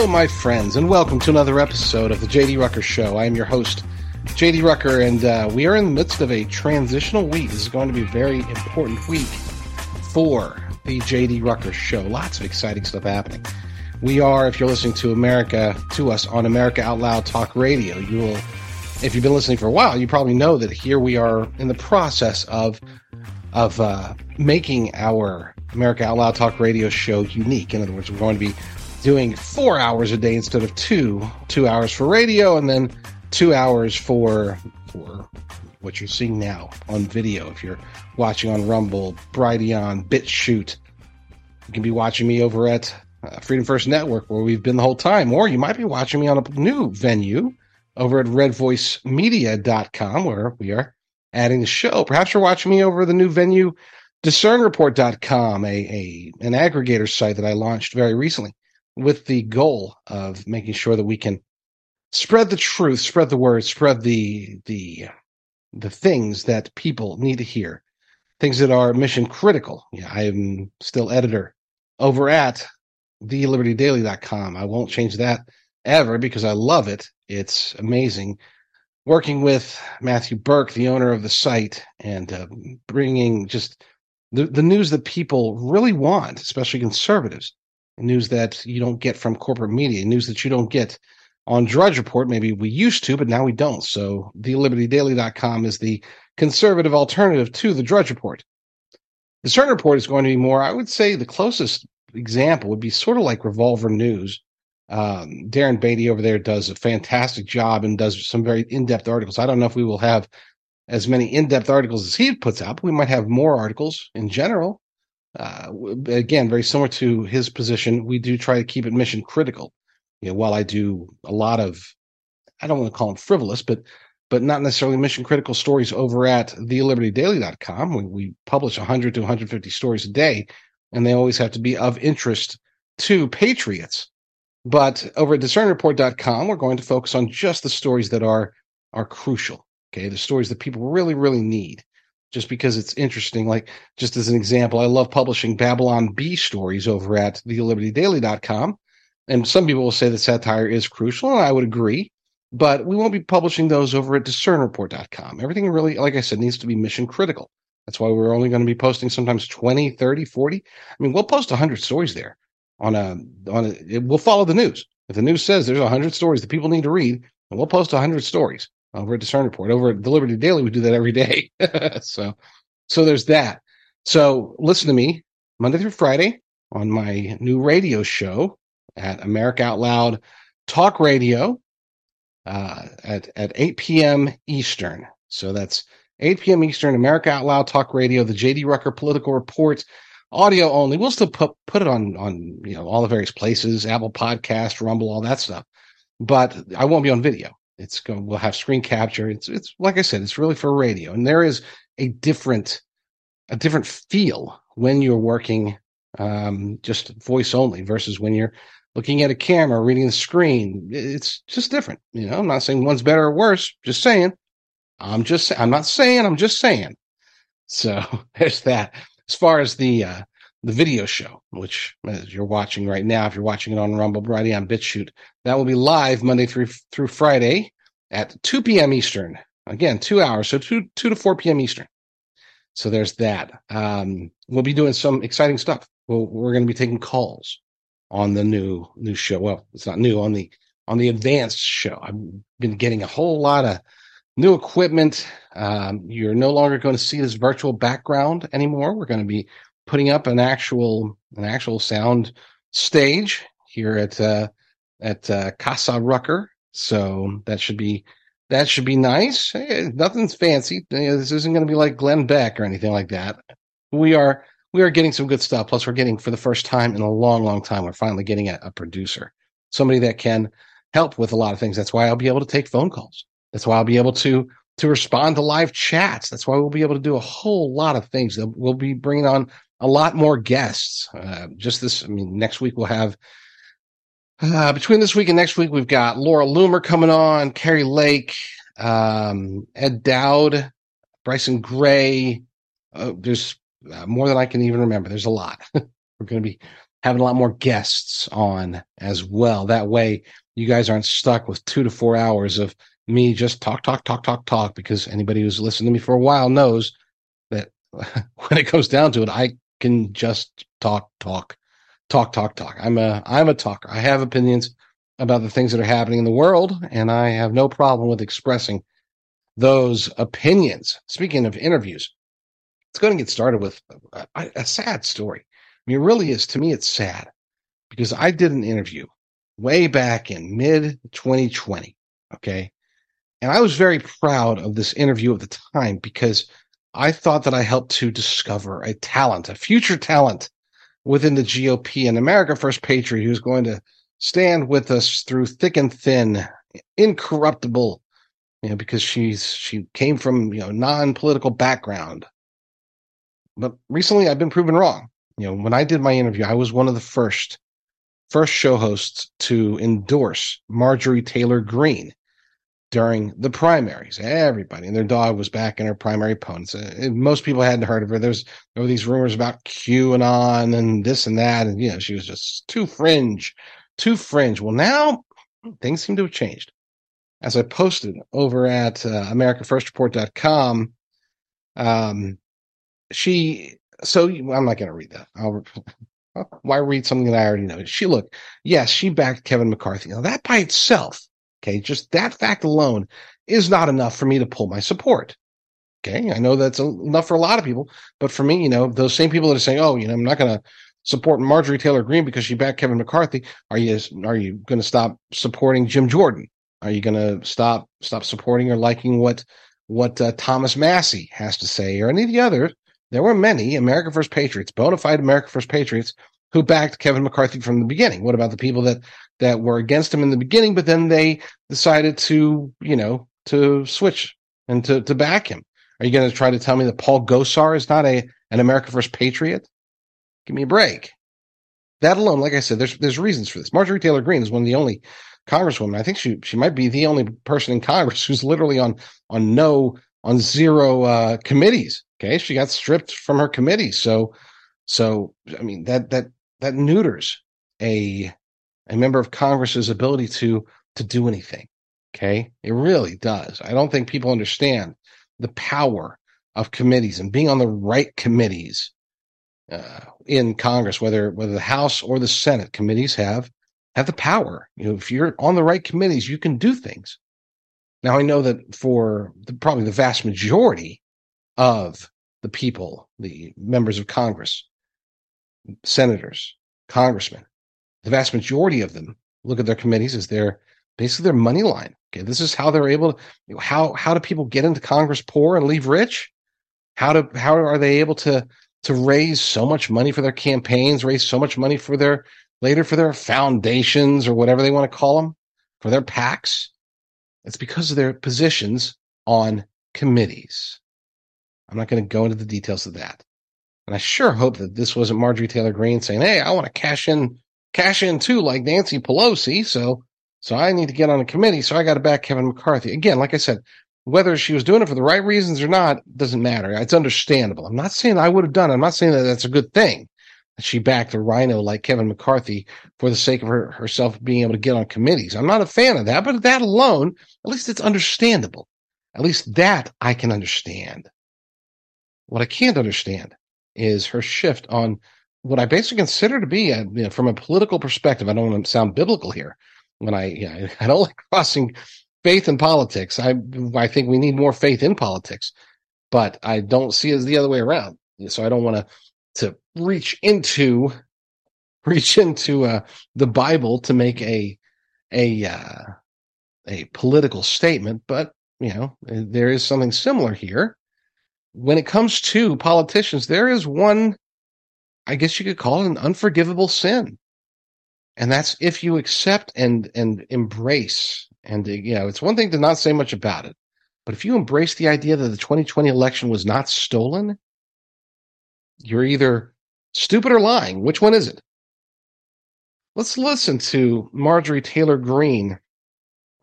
Hello, my friends, and welcome to another episode of the J.D. Rucker Show. I am your host, J.D. Rucker, and we are in the midst of a transitional week. This is going to be a very important week for the J.D. Rucker Show. Lots of exciting stuff happening. We are, if you're listening to us on America Out Loud Talk Radio, you will, if you've been listening for a while, you probably know that here we are in the process of making our America Out Loud Talk Radio show unique. In other words, we're going to be doing 4 hours a day instead of two hours for radio and then 2 hours for what you're seeing now on video. If you're watching on Rumble, Brighteon, BitChute, you can be watching me over at Freedom First Network, where we've been the whole time, or you might be watching me on a new venue over at RedVoiceMedia.com, where we are adding the show. Perhaps you're watching me over the new venue, DiscernReport.com, an aggregator site that I launched very recently, with the goal of making sure that we can spread the truth, spread the word, spread the things that people need to hear, things that are mission critical. Yeah, I am still editor over at thelibertydaily.com. I won't change that ever because I love it. It's amazing. Working with Matthew Burke, the owner of the site, and bringing just the news that people really want, especially conservatives. News that you don't get from corporate media, news that you don't get on Drudge Report. Maybe we used to, but now we don't. So thelibertydaily.com is the conservative alternative to the Drudge Report. The CERN Report is going to be more, I would say the closest example would be sort of like Revolver News. Darren Beatty over there does a fantastic job and does some very in-depth articles. I don't know if we will have as many in-depth articles as he puts out, but we might have more articles in general. Again, very similar to his position, we do try to keep it mission critical. You know, while I do a lot of, I don't want to call them frivolous, but not necessarily mission critical stories over at thelibertydaily.com. We publish 100 to 150 stories a day, and they always have to be of interest to patriots. But over at DiscernReport.com, we're going to focus on just the stories that are crucial. Okay, the stories that people really, really need. Just because it's interesting, like just as an example, I love publishing Babylon Bee stories over at thelibertydaily.com. And some people will say that satire is crucial, and I would agree, but we won't be publishing those over at discernreport.com. Everything really, like I said, needs to be mission critical. That's why we're only going to be posting sometimes 20, 30, 40. I mean, we'll post 100 stories there. We'll follow the news. If the news says there's 100 stories that people need to read, then we'll post 100 stories. Over at Discern Report, over at The Liberty Daily, we do that every day. So there's that. So listen to me Monday through Friday on my new radio show at America Out Loud Talk Radio at 8 p.m. Eastern. So that's 8 p.m. Eastern, America Out Loud Talk Radio, the J.D. Rucker Political Report, audio only. We'll still put it on all the various places, Apple Podcast, Rumble, all that stuff. But I won't be on video. We'll have screen capture. It's like I said, it's really for radio, and there is a different feel when you're working just voice only versus when you're looking at a camera, reading the screen. It's just different. I'm not saying one's better or worse. Just saying. I'm just saying. So there's that. As far as the video show, which as you're watching right now, if you're watching it on Rumble, Brighteon, on BitChute, that will be live Monday through Friday at 2 p.m. Eastern. Again, 2 hours, so 2 to 4 p.m. Eastern. So there's that. We'll be doing some exciting stuff. We're going to be taking calls on the new show. Well, it's not new, on the advanced show. I've been getting a whole lot of new equipment. You're no longer going to see this virtual background anymore. We're going to be putting up an actual sound stage here at Casa Rucker, so that should be nice. Hey, nothing's fancy. This isn't going to be like Glenn Beck or anything like that. We are getting some good stuff. Plus, we're getting, for the first time in a long, long time, we're finally getting a producer, somebody that can help with a lot of things. That's why I'll be able to take phone calls. That's why I'll be able to respond to live chats. That's why we'll be able to do a whole lot of things. We'll be bringing on a lot more guests. Next week we'll have, between this week and next week, we've got Laura Loomer coming on, Carrie Lake, Ed Dowd, Bryson Gray. There's more than I can even remember. There's a lot. We're going to be having a lot more guests on as well. That way you guys aren't stuck with 2 to 4 hours of me just talk, because anybody who's listened to me for a while knows that when it comes down to it, I can just talk. I'm a talker. I have opinions about the things that are happening in the world, and I have no problem with expressing those opinions. Speaking of interviews, let's go ahead and get started with a sad story. I mean, it really is. To me, it's sad because I did an interview way back in mid-2020, okay? And I was very proud of this interview at the time because I thought that I helped to discover a talent, a future talent within the GOP and America First Patriot who's going to stand with us through thick and thin, incorruptible, you know, because she came from, you know, non-political background. But recently I've been proven wrong. You know, when I did my interview, I was one of the first show hosts to endorse Marjorie Taylor Greene during the primaries. Everybody and their dog was backing her primary opponents. Most people hadn't heard of her. There were these rumors about QAnon and this and that. And, you know, she was just too fringe. Well, now things seem to have changed. As I posted over at AmericaFirstReport.com, so I'm not going to read that. Why read something that I already know? Yes, she backed Kevin McCarthy. Now that by itself, okay, just that fact alone is not enough for me to pull my support. Okay, I know that's enough for a lot of people, but for me, you know, those same people that are saying, oh, you know, I'm not going to support Marjorie Taylor Greene because she backed Kevin McCarthy. Are you going to stop supporting Jim Jordan? Are you going to stop supporting or liking what Thomas Massie has to say or any of the others? There were many America First Patriots, bona fide America First Patriots, who backed Kevin McCarthy from the beginning. What about the people that were against him in the beginning, but then they decided to, you know, to switch and to back him? Are you going to try to tell me that Paul Gosar is not an America First Patriot? Give me a break. That alone, like I said, there's reasons for this. Marjorie Taylor Greene is one of the only congresswomen. I think she might be the only person in Congress who's literally on zero committees. Okay, she got stripped from her committee. So I mean that neuters a member of Congress's ability to do anything. Okay, it really does. I don't think people understand the power of committees and being on the right committees in Congress, whether the House or the Senate. Committees have the power. You know, if you're on the right committees, you can do things. Now, I know that for probably the vast majority of the people, the members of Congress, senators, congressmen, the vast majority of them look at their committees as basically their money line. Okay, this is how they're able to, you know, how do people get into Congress poor and leave rich? How are they able to raise so much money for their campaigns, raise so much money for their foundations or whatever they want to call them, for their PACs? It's because of their positions on committees. I'm not going to go into the details of that. And I sure hope that this wasn't Marjorie Taylor Greene saying, hey, I want to cash in too, like Nancy Pelosi. So I need to get on a committee. So I got to back Kevin McCarthy. Again, like I said, whether she was doing it for the right reasons or not, doesn't matter. It's understandable. I'm not saying I would have done it. I'm not saying that that's a good thing, that she backed a rhino like Kevin McCarthy for the sake of herself being able to get on committees. I'm not a fan of that, but that alone, at least it's understandable. At least that I can understand. What I can't understand is her shift on what I basically consider to be, from a political perspective. I don't want to sound biblical here. I don't like crossing faith and politics. I think we need more faith in politics, but I don't see it as the other way around. So I don't want to reach into the Bible to make a political statement. But you know, there is something similar here. When it comes to politicians, there is one, I guess you could call it an unforgivable sin. And that's if you accept and embrace. And, you know, it's one thing to not say much about it, but if you embrace the idea that the 2020 election was not stolen, you're either stupid or lying. Which one is it? Let's listen to Marjorie Taylor Greene.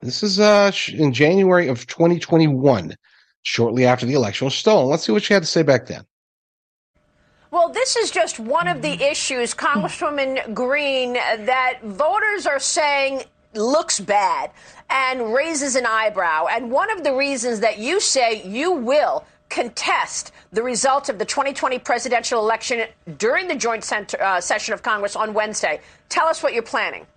This is in January of 2021. Shortly after the election was stolen. Let's see what she had to say back then. Well, this is just one of the issues, Congresswoman Greene, that voters are saying looks bad and raises an eyebrow. And one of the reasons that you say you will contest the results of the 2020 presidential election during the joint session of Congress on Wednesday. Tell us what you're planning.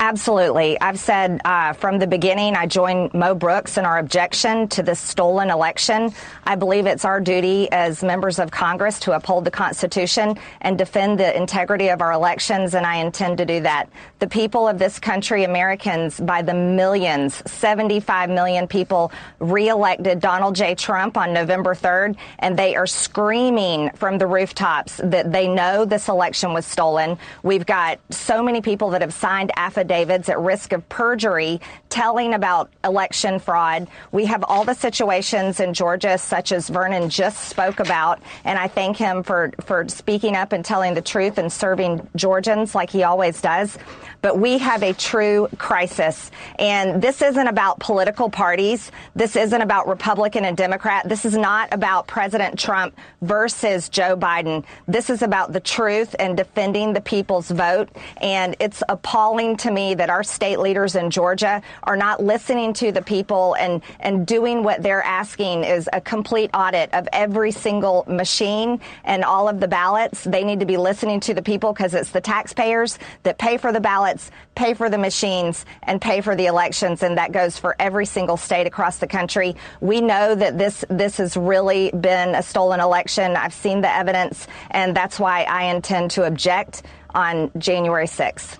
Absolutely. I've said from the beginning, I join Mo Brooks in our objection to this stolen election. I believe it's our duty as members of Congress to uphold the Constitution and defend the integrity of our elections, and I intend to do that. The people of this country, Americans by the millions, 75 million people, reelected Donald J. Trump on November 3rd, and they are screaming from the rooftops that they know this election was stolen. We've got so many people that have signed affidavits at risk of perjury telling about election fraud. We have all the situations in Georgia, such as Vernon just spoke about, and I thank him for speaking up and telling the truth and serving Georgians like he always does. But we have a true crisis, and this isn't about political parties. This isn't about Republican and Democrat. This is not about President Trump versus Joe Biden. This is about the truth and defending the people's vote, and it's appalling to me that our state leaders in Georgia are not listening to the people and doing what they're asking is a complete audit of every single machine and all of the ballots. They need to be listening to the people because it's the taxpayers that pay for the ballots, pay for the machines, and pay for the elections, and that goes for every single state across the country. We know that this has really been a stolen election. I've seen the evidence, and that's why I intend to object on January 6th.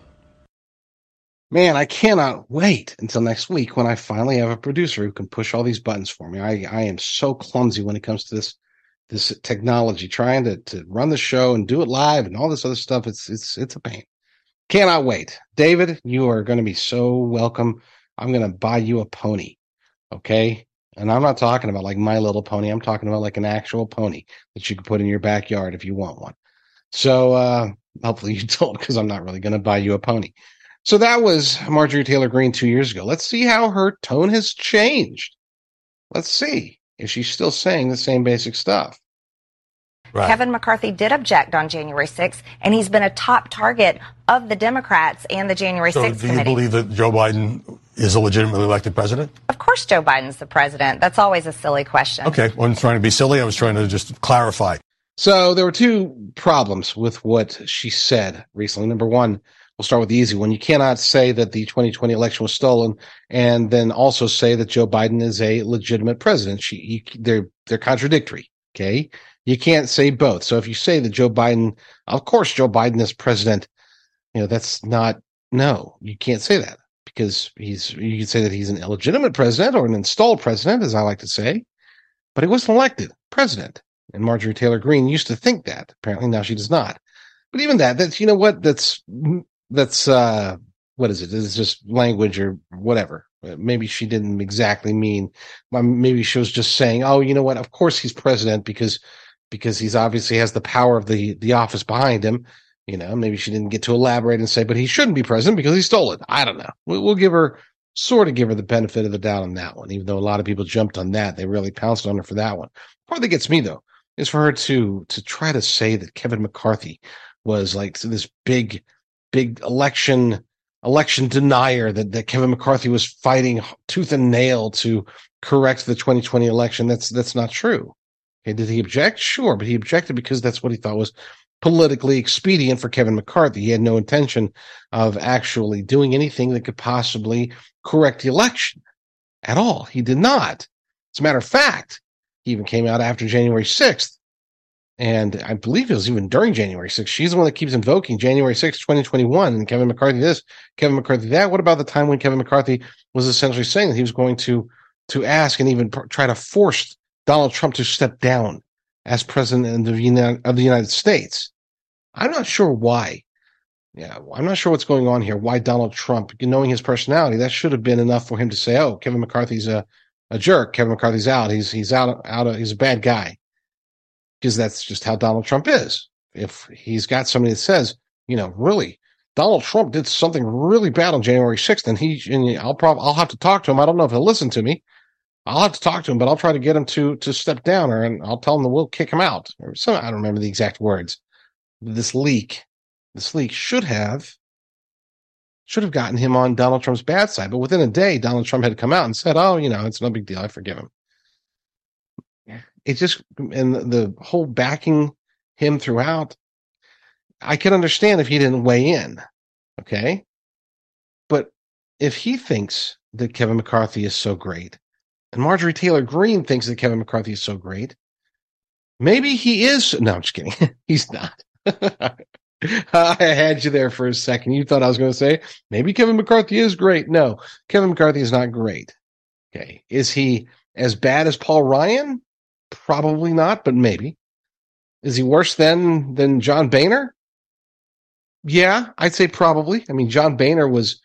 Man, I cannot wait until next week when I finally have a producer who can push all these buttons for me. I am so clumsy when it comes to this technology, trying to run the show and do it live and all this other stuff. It's a pain. Cannot wait. David, you are going to be so welcome. I'm going to buy you a pony, okay? And I'm not talking about like My Little Pony. I'm talking about like an actual pony that you can put in your backyard if you want one. So hopefully you don't, because I'm not really going to buy you a pony. So that was Marjorie Taylor Greene 2 years ago. Let's see how her tone has changed. Let's see if she's still saying the same basic stuff. Right. Kevin McCarthy did object on January 6th, and he's been a top target of the Democrats and the January 6th committee. So do you believe that Joe Biden is a legitimately elected president? Of course Joe Biden's the president. That's always a silly question. Okay, I wasn't trying to be silly. I was trying to just clarify. So there were two problems with what she said recently. Number one, we'll start with the easy one. You cannot say that the 2020 election was stolen and then also say that Joe Biden is a legitimate president. They're contradictory, okay? You can't say both. So if you say that Joe Biden, of course Joe Biden is president, that's not, no, you can't say that, because you can say that he's an illegitimate president or an installed president, as I like to say, but he wasn't elected president. And Marjorie Taylor Greene used to think that. Apparently now she does not. But even that's, you know what, that's what is it? It's just language or whatever. Maybe she didn't exactly mean, maybe she was just saying, oh, you know what? Of course he's president because he's obviously has the power of the office behind him. Maybe she didn't get to elaborate and say, but he shouldn't be president because he stole it. I don't know. We'll give her the benefit of the doubt on that one, even though a lot of people jumped on that. They really pounced on her for that one. The part that gets me though is for her to try to say that Kevin McCarthy was like this big election denier, that Kevin McCarthy was fighting tooth and nail to correct the 2020 election. That's not true. Okay, did he object? Sure, but he objected because that's what he thought was politically expedient for Kevin McCarthy. He had no intention of actually doing anything that could possibly correct the election at all. He did not. As a matter of fact, he even came out after January 6th. And I believe it was even during January 6th. She's the one that keeps invoking January 6th, 2021, and Kevin McCarthy this, Kevin McCarthy that. What about the time when Kevin McCarthy was essentially saying that he was going to ask and even try to force Donald Trump to step down as president of the United States? I'm not sure why. Yeah, I'm not sure what's going on here, why Donald Trump, knowing his personality, that should have been enough for him to say, oh, Kevin McCarthy's a jerk. Kevin McCarthy's out. He's out, he's a bad guy. Because that's just how Donald Trump is. If he's got somebody that says, really, Donald Trump did something really bad on January 6th, and I'll have to talk to him. I don't know if he'll listen to me. I'll have to talk to him, but I'll try to get him to step down, or and I'll tell him that we'll kick him out. Or some, I don't remember the exact words. This leak should have gotten him on Donald Trump's bad side. But within a day, Donald Trump had come out and said, oh, you know, it's no big deal. I forgive him. Yeah. It's just, and the whole backing him throughout, I could understand if he didn't weigh in. Okay. But if he thinks that Kevin McCarthy is so great, and Marjorie Taylor Greene thinks that Kevin McCarthy is so great, maybe he is. No, I'm just kidding. He's not. I had you there for a second. You thought I was going to say, maybe Kevin McCarthy is great. No, Kevin McCarthy is not great. Okay. Is he as bad as Paul Ryan? Probably not, but maybe. Is he worse than John Boehner? Yeah, I'd say probably. I mean, John Boehner was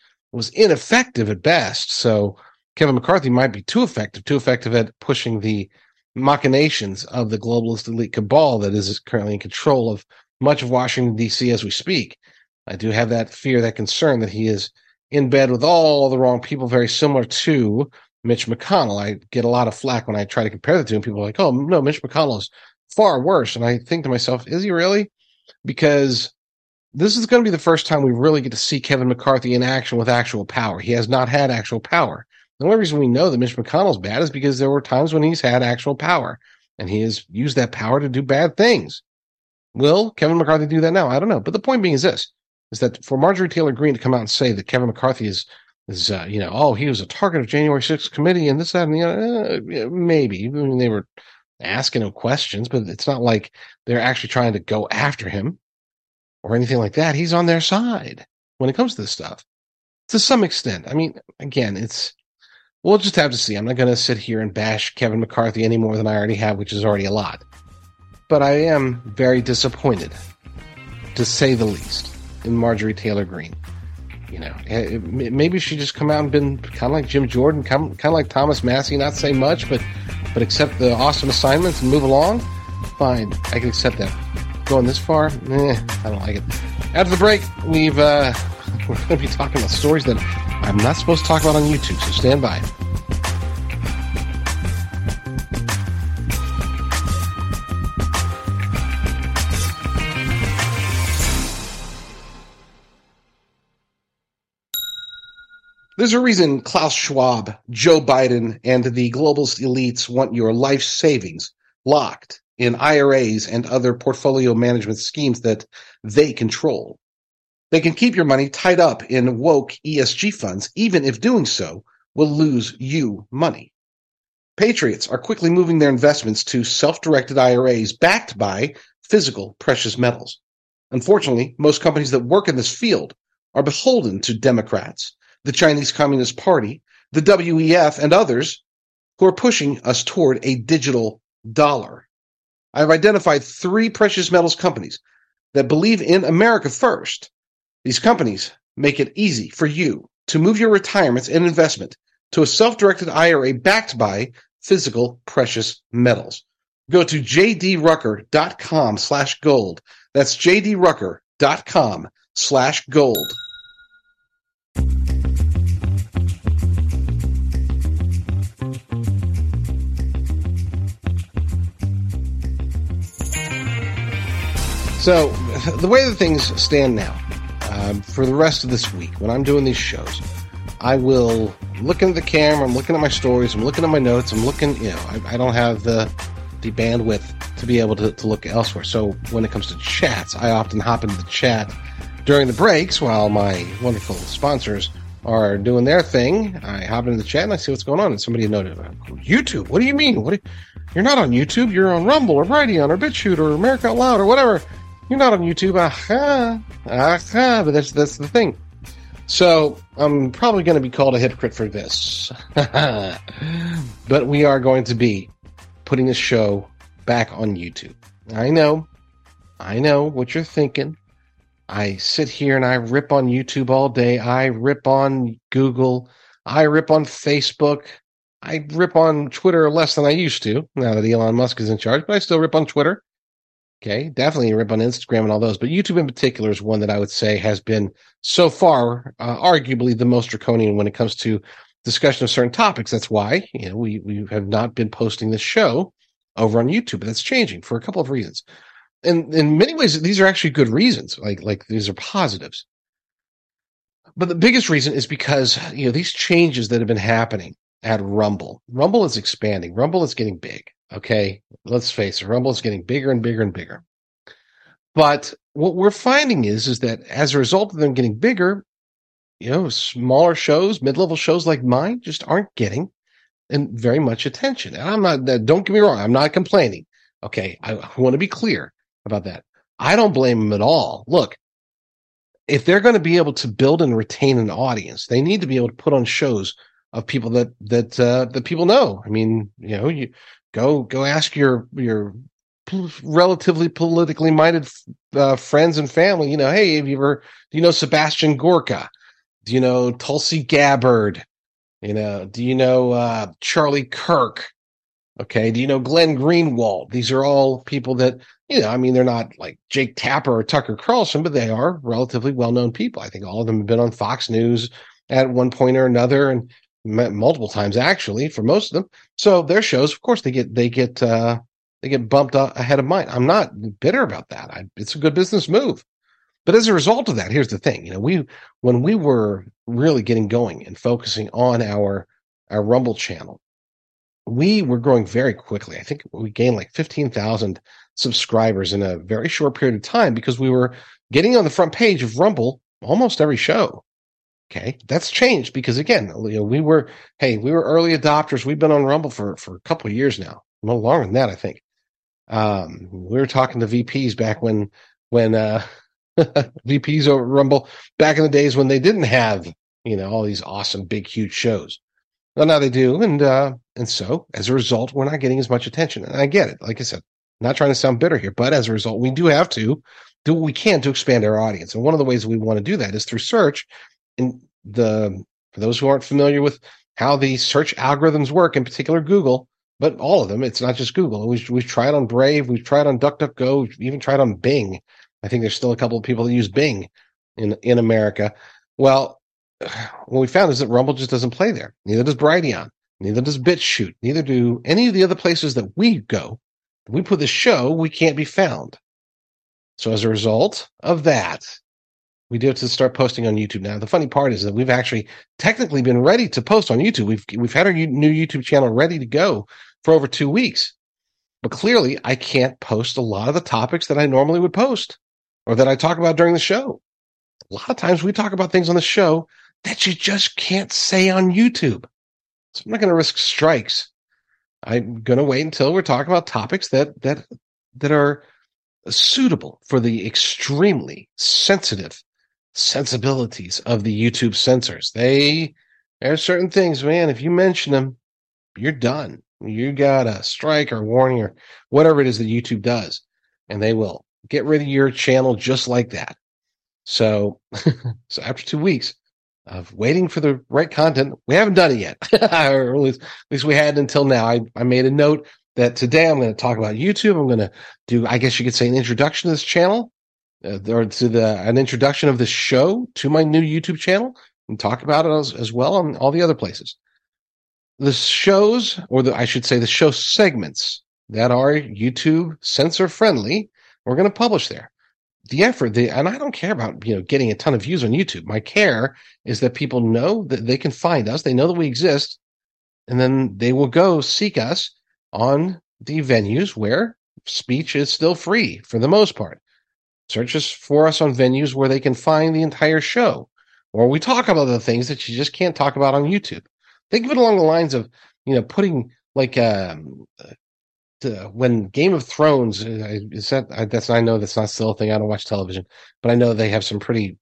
ineffective at best. So Kevin McCarthy might be too effective at pushing the machinations of the globalist elite cabal that is currently in control of much of Washington, D.C. as we speak. I do have that fear, that concern that he is in bed with all the wrong people, very similar to Mitch McConnell. I get a lot of flack when I try to compare the two, and people are like, oh, no, Mitch McConnell is far worse. And I think to myself, is he really? Because this is going to be the first time we really get to see Kevin McCarthy in action with actual power. He has not had actual power. The only reason we know that Mitch McConnell's bad is because there were times when he's had actual power, and he has used that power to do bad things. Will Kevin McCarthy do that now? I don't know. But the point being is this, is that for Marjorie Taylor Greene to come out and say that Kevin McCarthy is you know, oh, he was a target of January 6th committee and this, that, and the other, maybe. I mean, they were asking him questions, but it's not like they're actually trying to go after him or anything like that. He's on their side when it comes to this stuff to some extent. I mean, again, we'll just have to see. I'm not going to sit here and bash Kevin McCarthy any more than I already have, which is already a lot. But I am very disappointed, to say the least, in Marjorie Taylor Greene. You know, maybe she just come out and been kind of like Jim Jordan, kind of like Thomas Massie, not say much, but accept the awesome assignments and move along. Fine, I can accept that. Going this far, I don't like it. After the break, we're going to be talking about stories that I'm not supposed to talk about on YouTube, so stand by. There's a reason Klaus Schwab, Joe Biden, and the globalist elites want your life savings locked in IRAs and other portfolio management schemes that they control. They can keep your money tied up in woke ESG funds, even if doing so will lose you money. Patriots are quickly moving their investments to self-directed IRAs backed by physical precious metals. Unfortunately, most companies that work in this field are beholden to Democrats, the Chinese Communist Party, the WEF, and others who are pushing us toward a digital dollar. I've identified 3 precious metals companies that believe in America first. These companies make it easy for you to move your retirements and investment to a self-directed IRA backed by physical precious metals. Go to jdrucker.com/gold. That's jdrucker.com/gold. So, the way that things stand now, for the rest of this week, when I'm doing these shows, I will look into the camera, I'm looking at my stories, I'm looking at my notes, I'm looking, you know, I don't have the bandwidth to be able to look elsewhere. So, when it comes to chats, I often hop into the chat during the breaks while my wonderful sponsors are doing their thing. I hop into the chat and I see what's going on, and somebody noted, YouTube, what do you mean? You're not on YouTube, you're on Rumble, or Brighteon, or BitChute, or America Out Loud, or whatever. You're not on YouTube, but that's the thing. So I'm probably going to be called a hypocrite for this, but we are going to be putting this show back on YouTube. I know what you're thinking. I sit here and I rip on YouTube all day. I rip on Google. I rip on Facebook. I rip on Twitter less than I used to, now that Elon Musk is in charge, but I still rip on Twitter. Okay, definitely rip on Instagram and all those, but YouTube in particular is one that I would say has been so far arguably the most draconian when it comes to discussion of certain topics. That's why, you know, we have not been posting this show over on YouTube, but that's changing for a couple of reasons. And in many ways, these are actually good reasons. Like these are positives. But the biggest reason is because, you know, these changes that have been happening at Rumble. Rumble is expanding. Rumble is getting big. Okay, let's face it. Rumble is getting bigger and bigger and bigger. But what we're finding is that as a result of them getting bigger, you know, smaller shows, mid-level shows like mine just aren't getting and very much attention. And I'm not, don't get me wrong, I'm not complaining. Okay, I want to be clear about that. I don't blame them at all. Look, if they're going to be able to build and retain an audience, they need to be able to put on shows of people that people know. I mean, you know, you go ask your relatively politically minded friends and family, you know, hey, have you ever, do you know Sebastian Gorka? Do you know Tulsi Gabbard? You know, do you know Charlie Kirk? Okay, do you know Glenn Greenwald? These are all people that, you know, I mean, they're not like Jake Tapper or Tucker Carlson, but they are relatively well-known people. I think all of them have been on Fox News at one point or another, and multiple times actually for most of them. So their shows, of course, they get bumped up ahead of mine. I'm not bitter about that. It's a good business move. But as a result of that, here's the thing. You know, when we were really getting going and focusing on our Rumble channel, we were growing very quickly. I think we gained like 15,000 subscribers in a very short period of time because we were getting on the front page of Rumble almost every show. Okay, that's changed because, again, you know, we were early adopters. We've been on Rumble for a couple of years now, no longer than that, I think. We were talking to VPs back when VPs over Rumble back in the days when they didn't have, you know, all these awesome big huge shows. Well, now they do, and so as a result, we're not getting as much attention. And I get it. Like I said, I'm not trying to sound bitter here, but as a result, we do have to do what we can to expand our audience. And one of the ways we want to do that is through search. And for those who aren't familiar with how the search algorithms work, in particular Google, but all of them, it's not just Google. We've tried on Brave, we've tried on DuckDuckGo, we've even tried on Bing. I think there's still a couple of people that use Bing in America. Well, what we found is that Rumble just doesn't play there. Neither does Brighteon. Neither does BitChute. Neither do any of the other places that we go. If we put the show, we can't be found. So as a result of that, we do have to start posting on YouTube. Now, the funny part is that we've actually technically been ready to post on YouTube. We've had our new YouTube channel ready to go for over 2 weeks. But clearly, I can't post a lot of the topics that I normally would post, or that I talk about during the show. A lot of times we talk about things on the show that you just can't say on YouTube. So I'm not going to risk strikes. I'm going to wait until we're talking about topics that are suitable for the extremely sensitive sensibilities of the YouTube censors. There are certain things, man, if you mention them, you're done. You got a strike or warning or whatever it is that YouTube does, and they will get rid of your channel just like that. So after 2 weeks of waiting for the right content, we haven't done it yet. Or at least we hadn't until now. I made a note that today I'm going to talk about YouTube. I'm going to do, I guess you could say, an introduction to this channel, an introduction of this show to my new YouTube channel, and talk about it as well on all the other places. The shows, the show segments that are YouTube censor-friendly, we're going to publish there. The effort, and I don't care about, you know, getting a ton of views on YouTube. My care is that people know that they can find us, they know that we exist, and then they will go seek us on the venues where speech is still free for the most part. Search for us on venues where they can find the entire show, or we talk about the things that you just can't talk about on YouTube. Think of it along the lines of, you know, putting like when Game of Thrones is that I know that's not still a thing. I don't watch television, but I know they have some pretty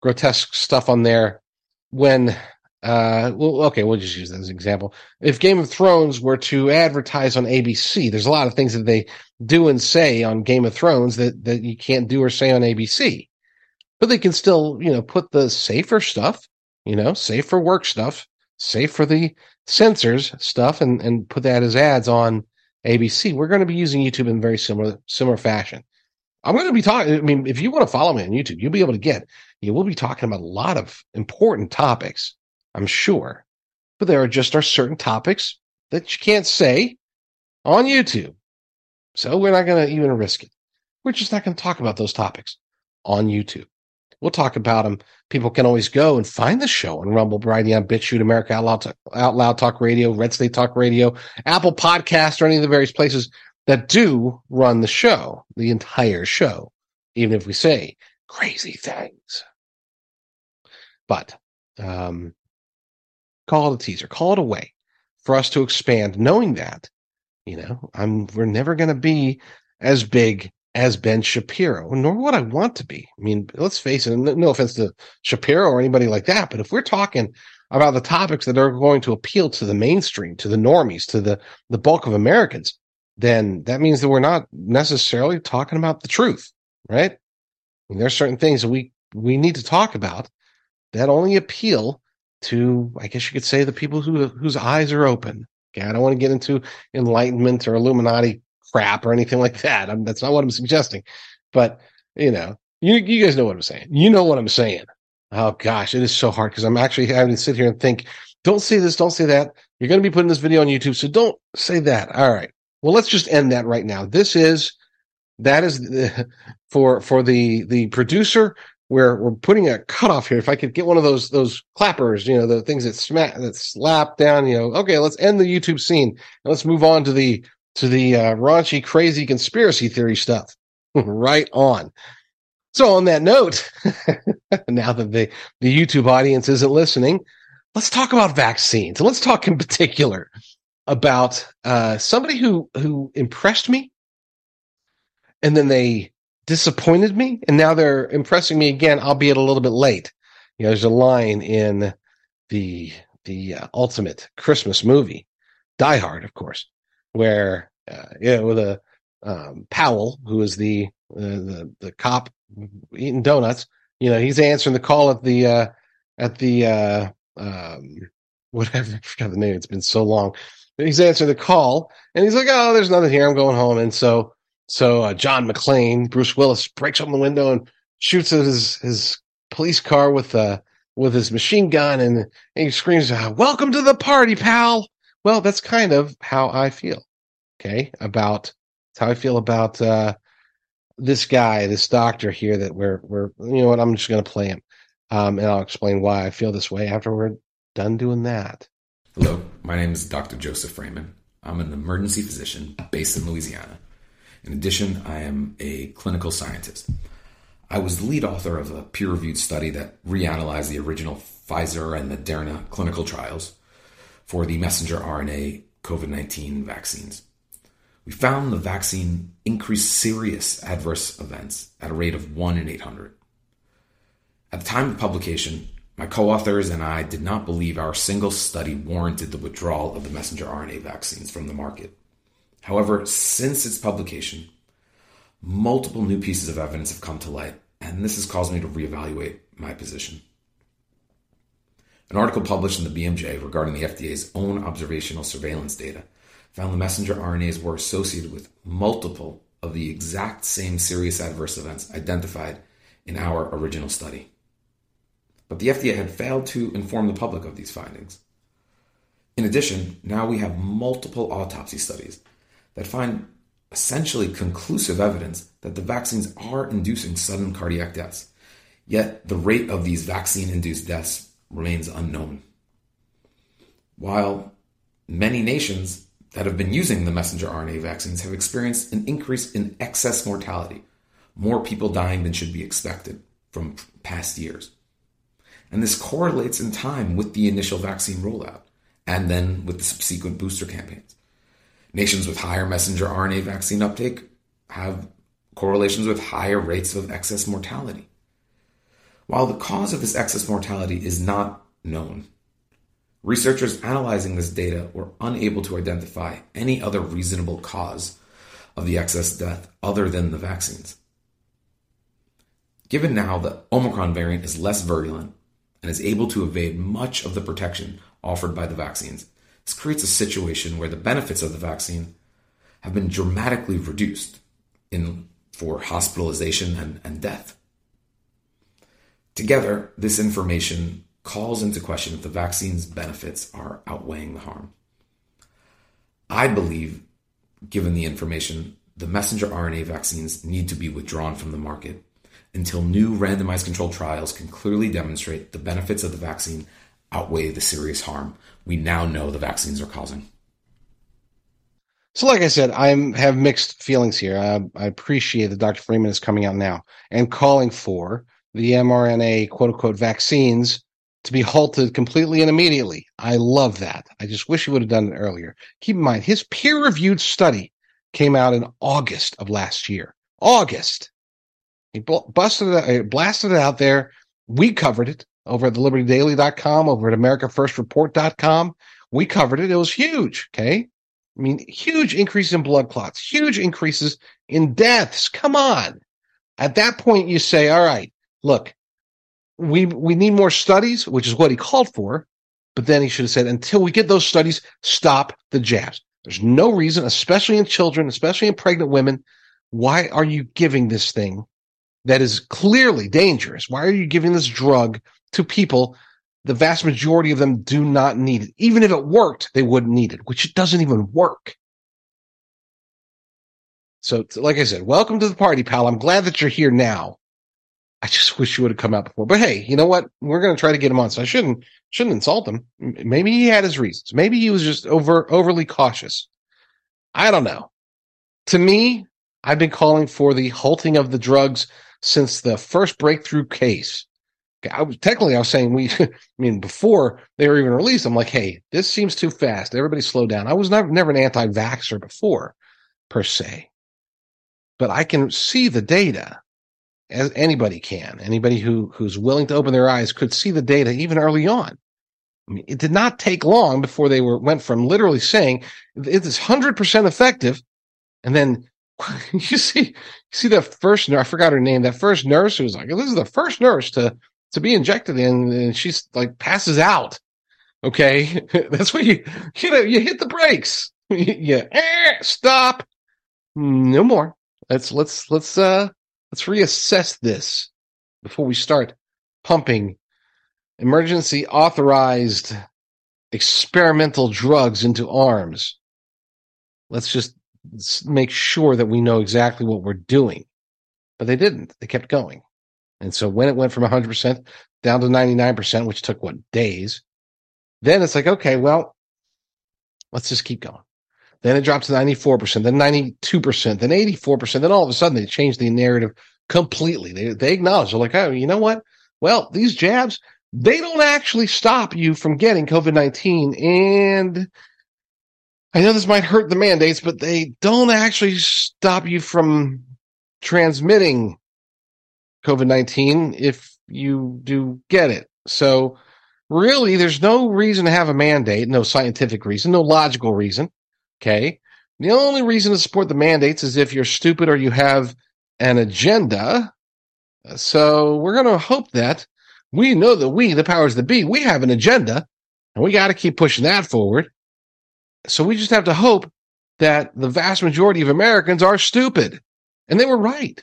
grotesque stuff on there. We'll just use that as an example. If Game of Thrones were to advertise on ABC, there's a lot of things that they do and say on Game of Thrones that you can't do or say on ABC, but they can still, you know, put the safer stuff, you know, safe for work stuff, safe for the censors stuff, and put that as ads on ABC. We're going to be using YouTube in very similar fashion. I'm going to be talking, I mean, if you want to follow me on YouTube, you'll be able to get, you will be talking about a lot of important topics I'm sure. But there are just are certain topics that you can't say on YouTube. So we're not going to even risk it. We're just not going to talk about those topics on YouTube. We'll talk about them. People can always go and find the show on Rumble, Brighteon, BitChute, America Out Loud Talk Radio, Red State Talk Radio, Apple Podcasts, or any of the various places that do run the show, the entire show, even if we say crazy things. But call it a teaser, call it a way for us to expand, knowing that, you know, we're never going to be as big as Ben Shapiro, nor would I want to be. I mean, let's face it, no offense to Shapiro or anybody like that, but if we're talking about the topics that are going to appeal to the mainstream, to the normies, to the bulk of Americans, then that means that we're not necessarily talking about the truth, right? I mean, there are certain things that we need to talk about that only appeal to, I guess you could say, the people whose eyes are open. Okay, I don't want to get into Enlightenment or Illuminati crap or anything like that. That's not what I'm suggesting. But, you know, you guys know what I'm saying. You know what I'm saying. Oh, gosh, it is so hard because I'm actually having to sit here and think, don't say this, don't say that. You're going to be putting this video on YouTube, so don't say that. All right. Well, let's just end that right now. That is for the producer. We're putting a cutoff here. If I could get one of those clappers, you know, the things that slap down, you know, okay, let's end the YouTube scene and let's move on to the raunchy, crazy conspiracy theory stuff. Right on. So on that note, now that the YouTube audience isn't listening, let's talk about vaccines. Let's talk in particular about somebody who impressed me, and then they disappointed me, and now they're impressing me again, albeit a little bit late. You know, there's a line in the ultimate Christmas movie, Die Hard, of course, where Powell, who is the cop eating donuts, you know, he's answering the call at the whatever, I forgot the name. It's been so long. He's answering the call, and he's like, "Oh, there's nothing here. I'm going home." And so John McClane, Bruce Willis, breaks open the window and shoots at his police car with his machine gun, and he screams, "Welcome to the party, pal!" Well, that's kind of how I feel. Okay, about this guy, this doctor here that we're you know what, I'm just going to play him, and I'll explain why I feel this way after we're done doing that. Hello, my name is Dr. Joseph Raymond. I'm an emergency physician based in Louisiana. In addition, I am a clinical scientist. I was the lead author of a peer-reviewed study that reanalyzed the original Pfizer and Moderna clinical trials for the messenger RNA COVID-19 vaccines. We found the vaccine increased serious adverse events at a rate of 1 in 800. At the time of publication, my co-authors and I did not believe our single study warranted the withdrawal of the messenger RNA vaccines from the market. However, since its publication, multiple new pieces of evidence have come to light, and this has caused me to reevaluate my position. An article published in the BMJ regarding the FDA's own observational surveillance data found the messenger RNAs were associated with multiple of the exact same serious adverse events identified in our original study. But the FDA had failed to inform the public of these findings. In addition, now we have multiple autopsy studies that find essentially conclusive evidence that the vaccines are inducing sudden cardiac deaths, yet the rate of these vaccine-induced deaths remains unknown. While many nations that have been using the messenger RNA vaccines have experienced an increase in excess mortality, more people dying than should be expected from past years. And this correlates in time with the initial vaccine rollout and then with the subsequent booster campaigns. Nations with higher messenger RNA vaccine uptake have correlations with higher rates of excess mortality. While the cause of this excess mortality is not known, researchers analyzing this data were unable to identify any other reasonable cause of the excess death other than the vaccines. Given now the Omicron variant is less virulent and is able to evade much of the protection offered by the vaccines, this creates a situation where the benefits of the vaccine have been dramatically reduced for hospitalization and death. Together, this information calls into question if the vaccine's benefits are outweighing the harm. I believe, given the information, the messenger RNA vaccines need to be withdrawn from the market until new randomized controlled trials can clearly demonstrate the benefits of the vaccine outweigh the serious harm we now know the vaccines are causing. So like I said, I have mixed feelings here. I appreciate that Dr. Freeman is coming out now and calling for the mRNA quote-unquote vaccines to be halted completely and immediately. I love that. I just wish he would have done it earlier. Keep in mind, his peer-reviewed study came out in August of last year. August. He blasted it out there. We covered it over at thelibertydaily.com, over at americafirstreport.com. We covered it. It was huge, okay? I mean, huge increase in blood clots, huge increases in deaths. Come on. At that point, you say, all right, look, we need more studies, which is what he called for. But then he should have said, until we get those studies, stop the jabs. There's no reason, especially in children, especially in pregnant women. Why are you giving this thing that is clearly dangerous? Why are you giving this drug to people? The vast majority of them do not need it. Even if it worked, they wouldn't need it, which it doesn't even work. So like I said, welcome to the party, pal. I'm glad that you're here now. I just wish you would have come out before. But hey, you know what? We're going to try to get him on, so I shouldn't insult him. Maybe he had his reasons. Maybe he was just overly cautious. I don't know. To me, I've been calling for the halting of the drugs since the first breakthrough case. I was saying before they were even released, I'm like, hey, this seems too fast. Everybody slow down. I was never an anti-vaxxer before, per se. But I can see the data, as anybody can. Anybody who's willing to open their eyes could see the data even early on. I mean, it did not take long before they went from literally saying it is 100% effective, and then you see that first nurse, I forgot her name, that first nurse who was like, this is the first nurse to be injected in, and she's like passes out. Okay. That's when you hit the brakes. Stop. No more. Let's reassess this before we start pumping emergency authorized experimental drugs into arms. Let's just make sure that we know exactly what we're doing. But they didn't. They kept going. And so when it went from 100% down to 99%, which took, days, then it's like, okay, well, let's just keep going. Then it dropped to 94%, then 92%, then 84%. Then all of a sudden they changed the narrative completely. They acknowledged, they're like, oh, you know what? Well, these jabs, they don't actually stop you from getting COVID-19. And I know this might hurt the mandates, but they don't actually stop you from transmitting COVID-19 if you do get it. So really, there's no reason to have a mandate, no scientific reason, no logical reason, okay? The only reason to support the mandates is if you're stupid or you have an agenda. So we're going to hope that we know that we, the powers that be, we have an agenda, and we got to keep pushing that forward. So we just have to hope that the vast majority of Americans are stupid, and they were right.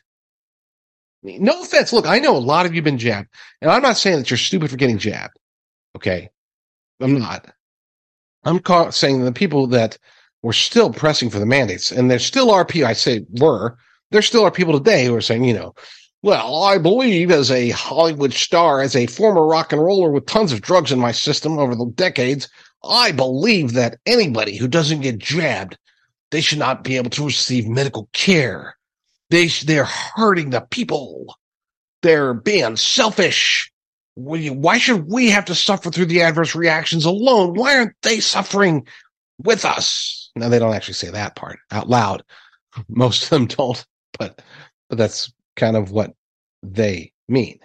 No offense. Look, I know a lot of you have been jabbed, and I'm not saying that you're stupid for getting jabbed, okay? I'm not. I'm saying that the people that were still pressing for the mandates, and there still are people, I say were, there still are people today who are saying, well, I believe as a Hollywood star, as a former rock and roller with tons of drugs in my system over the decades, I believe that anybody who doesn't get jabbed, they should not be able to receive medical care. They're hurting the people. They're being selfish. Why should we have to suffer through the adverse reactions alone? Why aren't they suffering with us? Now, they don't actually say that part out loud. Most of them don't, but that's kind of what they mean.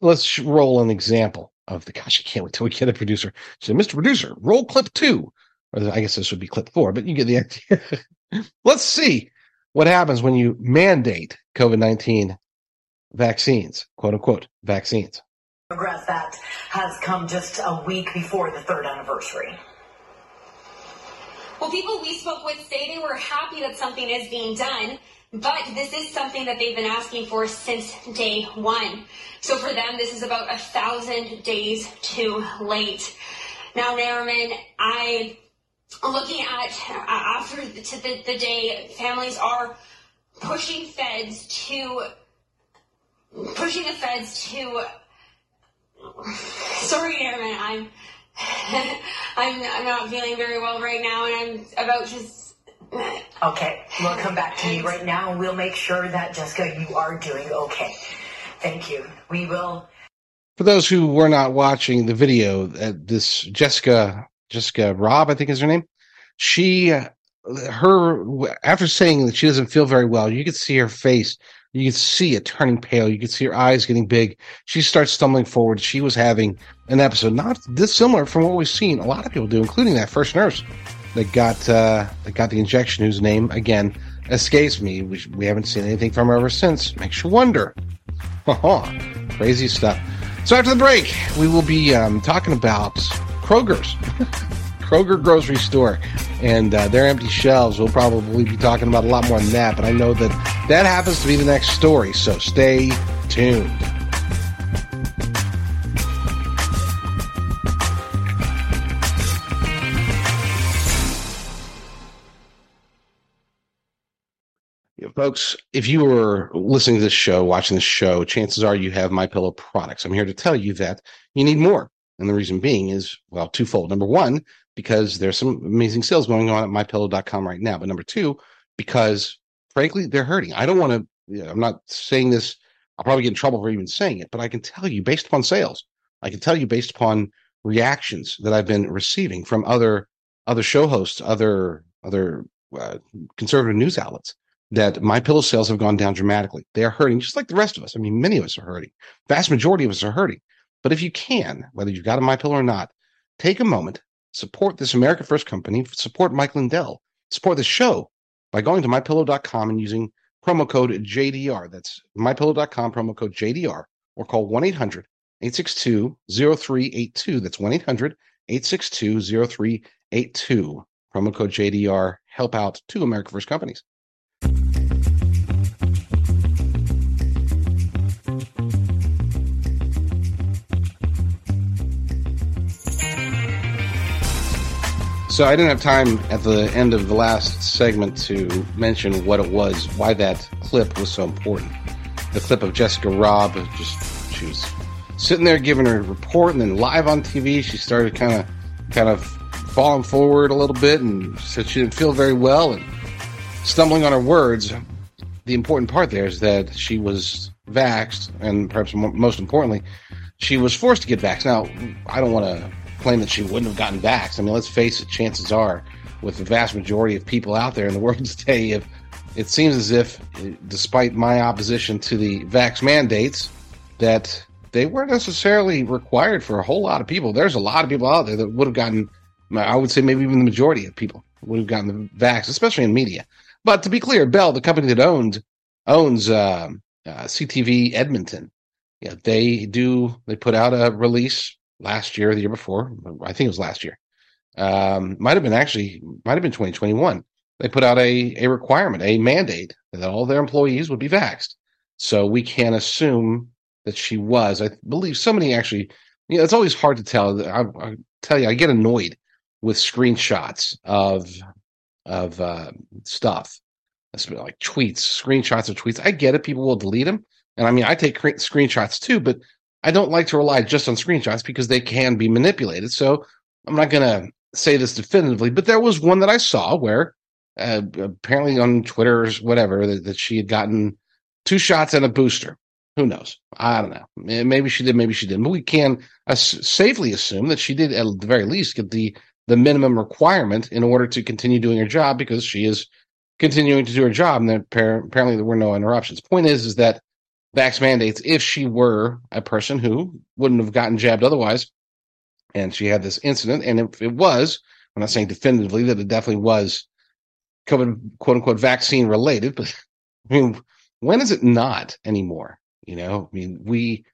Let's roll an example of the, gosh, I can't wait till we get a producer. So, Mr. Producer, roll clip 2. Or I guess this would be clip 4, but you get the idea. Let's see what happens when you mandate COVID-19 vaccines, quote-unquote vaccines. Regret that has come just a week before the third anniversary. Well, people we spoke with say they were happy that something is being done, But this is something that they've been asking for since day one. So for them, this is about 1,000 days too late. Now, Nariman, looking at after the day, families are pushing the feds to. Sorry, Nariman, I'm not feeling very well right now, and I'm about to. Okay, we'll come back to you right now, and we'll make sure that, Jessica, you are doing okay. Thank you. We will. For those who were not watching the video, this Jessica Robb, I think is her name, after saying that she doesn't feel very well, you could see her face. You could see it turning pale. You could see her eyes getting big. She starts stumbling forward. She was having an episode not dissimilar from what we've seen a lot of people do, including that first nurse that got the injection, whose name, again, escapes me. We haven't seen anything from her ever since. Makes you wonder. Crazy stuff. So after the break, we will be talking about Kroger grocery store and their empty shelves. We'll probably be talking about a lot more than that, but I know that happens to be the next story, so stay tuned. Folks, if you were listening to this show, watching this show, chances are you have MyPillow products. I'm here to tell you that you need more. And the reason being is, well, twofold. Number one, because there's some amazing sales going on at mypillow.com right now. But number two, because, frankly, they're hurting. I don't want to, I'm not saying this. I'll probably get in trouble for even saying it. But I can tell you based upon sales, I can tell you based upon reactions that I've been receiving from other show hosts, other conservative news outlets, that MyPillow sales have gone down dramatically. They are hurting just like the rest of us. I mean, many of us are hurting. Vast majority of us are hurting. But if you can, whether you've got a MyPillow or not, take a moment, support this America First company, support Mike Lindell, support the show by going to mypillow.com and using promo code JDR. That's mypillow.com, promo code JDR, or call 1-800-862-0382. That's 1-800-862-0382. Promo code JDR. Help out two America First companies. So I didn't have time at the end of the last segment to mention what it was, why that clip was so important. The clip of Jessica Robb, she was sitting there giving her report, and then live on TV, she started kind of falling forward a little bit and said she didn't feel very well and stumbling on her words. The important part there is that she was vaxxed, and perhaps most importantly, she was forced to get vaxxed. Now, I don't want to claim that she wouldn't have gotten vaxxed. I mean, let's face it, chances are, with the vast majority of people out there in the world today, if it seems as if, despite my opposition to the vax mandates, that they weren't necessarily required for a whole lot of people. There's a lot of people out there that would have gotten, I would say maybe even the majority of people would have gotten the vax, especially in media. But to be clear, Bell, the company that owns CTV Edmonton, yeah, they put out a release last year, or the year before. I think it was last year. Might have been 2021. They put out a requirement, a mandate that all their employees would be vaxxed. So we can assume that she was. I believe somebody actually, it's always hard to tell. I tell you, I get annoyed with screenshots of stuff. That's like tweets, screenshots of tweets. I get it. People will delete them. And I mean, I take screenshots too, but I don't like to rely just on screenshots because they can be manipulated. So I'm not going to say this definitively, but there was one that I saw where apparently on Twitter or whatever that she had gotten 2 shots and a booster. Who knows? I don't know. Maybe she did, maybe she didn't. But we can safely assume that she did at the very least get the minimum requirement in order to continue doing her job, because she is continuing to do her job, and apparently there were no interruptions. Point is that vax mandates, if she were a person who wouldn't have gotten jabbed otherwise, and she had this incident, and if it was, I'm not saying definitively that it definitely was COVID, quote-unquote, vaccine-related, but I mean, when is it not anymore? I mean, we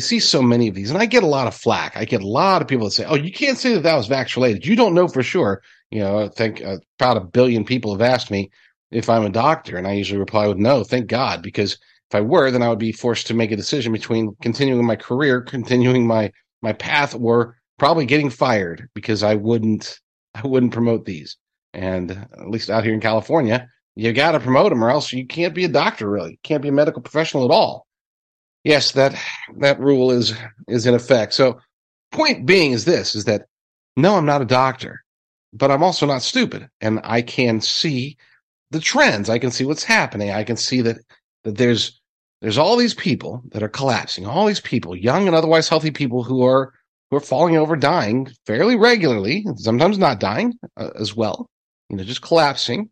see so many of these, and I get a lot of flack. I get a lot of people that say, oh, you can't say that was vax-related. You don't know for sure. I think about a billion people have asked me, if I'm a doctor? And I usually reply with no, thank God, because if I were, then I would be forced to make a decision between continuing my career, continuing my path, or probably getting fired, because I wouldn't promote these. And at least out here in California, you got to promote them, or else you can't be a doctor, really. You can't be a medical professional at all. Yes, that rule is in effect. So point being is this, is that, no, I'm not a doctor, but I'm also not stupid. And I can see the trends. I can see what's happening. I can see that there's all these people that are collapsing, all these people, young and otherwise healthy people who are falling over, dying fairly regularly, sometimes not dying as well, just collapsing,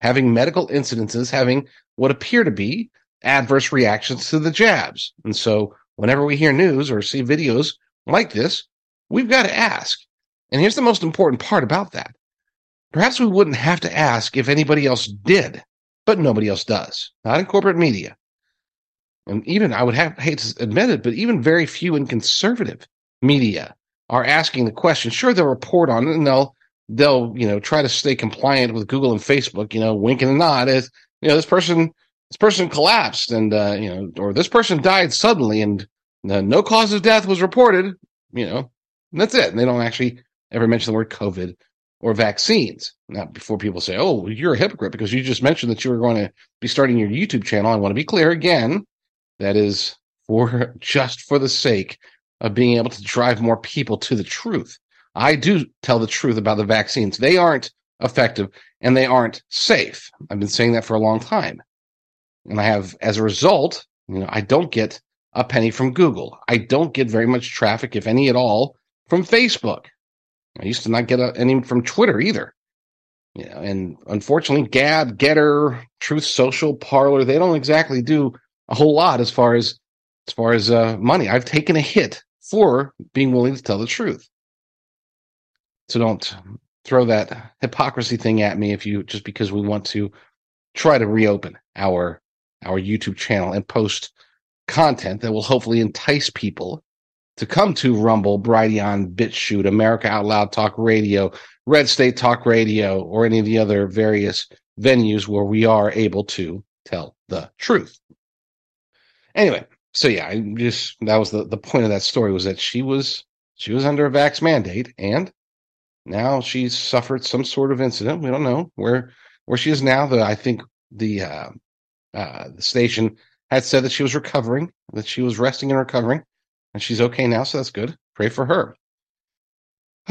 having medical incidences, having what appear to be adverse reactions to the jabs. And so whenever we hear news or see videos like this, we've got to ask. And here's the most important part about that. Perhaps we wouldn't have to ask if anybody else did, but nobody else does, not in corporate media. And even, I would hate to admit it, but even very few in conservative media are asking the question. Sure, they'll report on it, and they'll try to stay compliant with Google and Facebook, wink and nod as, this person collapsed and, or this person died suddenly and no cause of death was reported, and that's it. And they don't actually ever mention the word COVID or vaccines. Not before people say, oh, you're a hypocrite because you just mentioned that you were going to be starting your YouTube channel. I want to be clear again, that is for just for the sake of being able to drive more people to the truth. I do tell the truth about the vaccines. They aren't effective and they aren't safe. I've been saying that for a long time. And I have, as a result, I don't get a penny from Google. I don't get very much traffic, if any at all, from Facebook. I used to not get any from Twitter either. And unfortunately, Gab, Getter, Truth Social, Parler, they don't exactly do a whole lot as far as money. I've taken a hit for being willing to tell the truth. So don't throw that hypocrisy thing at me because we want to try to reopen our YouTube channel and post content that will hopefully entice people to come to Rumble, Brighteon, BitChute, America Out Loud Talk Radio, Red State Talk Radio, or any of the other various venues where we are able to tell the truth. Anyway, so yeah, that was the point of that story, was that she was under a vax mandate, and now she's suffered some sort of incident. We don't know where she is now. I think the station had said that she was recovering, that she was resting and recovering. And she's okay now, so that's good. Pray for her.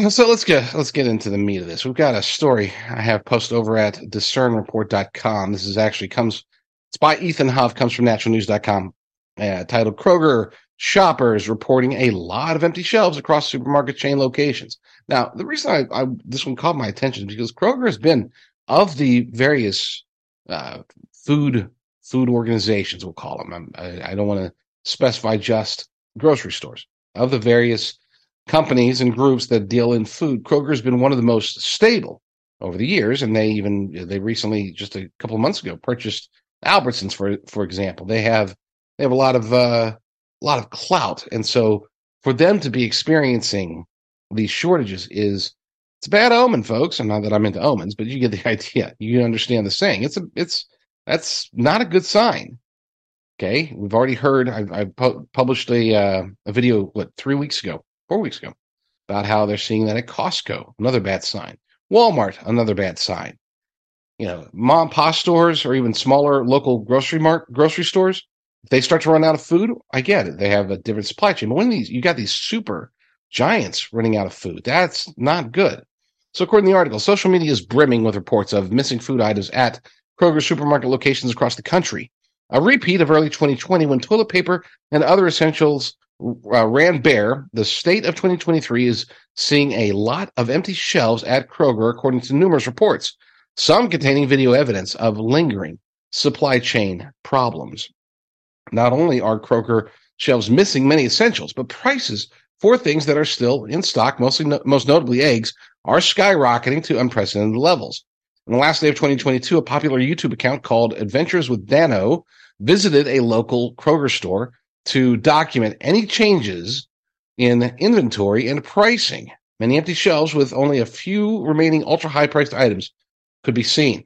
So let's get into the meat of this. We've got a story I have posted over at DiscernReport.com. This is actually it's by Ethan Huff, comes from naturalnews.com, titled Kroger Shoppers Reporting a Lot of Empty Shelves Across Supermarket Chain Locations. Now, the reason I this one caught my attention is because Kroger has been, of the various food organizations, we'll call them. I don't want to specify just grocery stores. Of the various companies and groups that deal in food, Kroger's been one of the most stable over the years, and they recently, just a couple of months ago, purchased Albertsons, for example. They have a lot of clout, and so for them to be experiencing these shortages it's a bad omen, folks. And not that I'm into omens, but you get the idea. You understand the saying. That's not a good sign. Okay, we've already heard, I published a video, 4 weeks ago, about how they're seeing that at Costco, another bad sign. Walmart, another bad sign. Mom and pop stores, or even smaller local grocery stores, if they start to run out of food, I get it. They have a different supply chain. But when you got these super giants running out of food, that's not good. So according to the article, social media is brimming with reports of missing food items at Kroger supermarket locations across the country. A repeat of early 2020, when toilet paper and other essentials ran bare, the state of 2023 is seeing a lot of empty shelves at Kroger, according to numerous reports, some containing video evidence of lingering supply chain problems. Not only are Kroger shelves missing many essentials, but prices for things that are still in stock, most notably eggs, are skyrocketing to unprecedented levels. On the last day of 2022, a popular YouTube account called Adventures with Dano visited a local Kroger store to document any changes in inventory and pricing. Many empty shelves with only a few remaining ultra-high-priced items could be seen.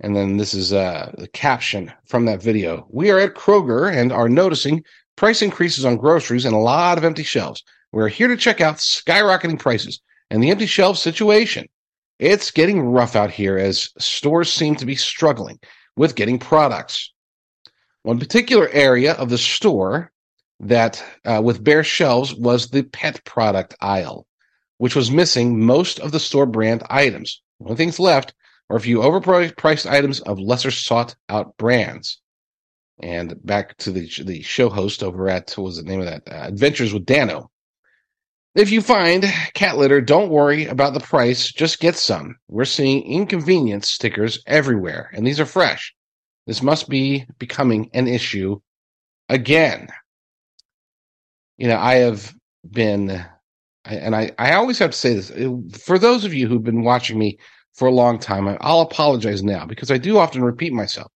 And then this is the caption from that video. We are at Kroger and are noticing price increases on groceries and a lot of empty shelves. We're here to check out skyrocketing prices and the empty shelf situation. It's getting rough out here as stores seem to be struggling with getting products. One particular area of the store that with bare shelves was the pet product aisle, which was missing most of the store brand items. The only things left are a few overpriced items of lesser sought-out brands. And back to the show host over at, what was the name of that? Adventures with Dano. If you find cat litter, don't worry about the price. Just get some. We're seeing inconvenience stickers everywhere, and these are fresh. This must be becoming an issue again. You know, I have been, and I always have to say this, for those of you who've been watching me for a long time, I'll apologize now because I do often repeat myself.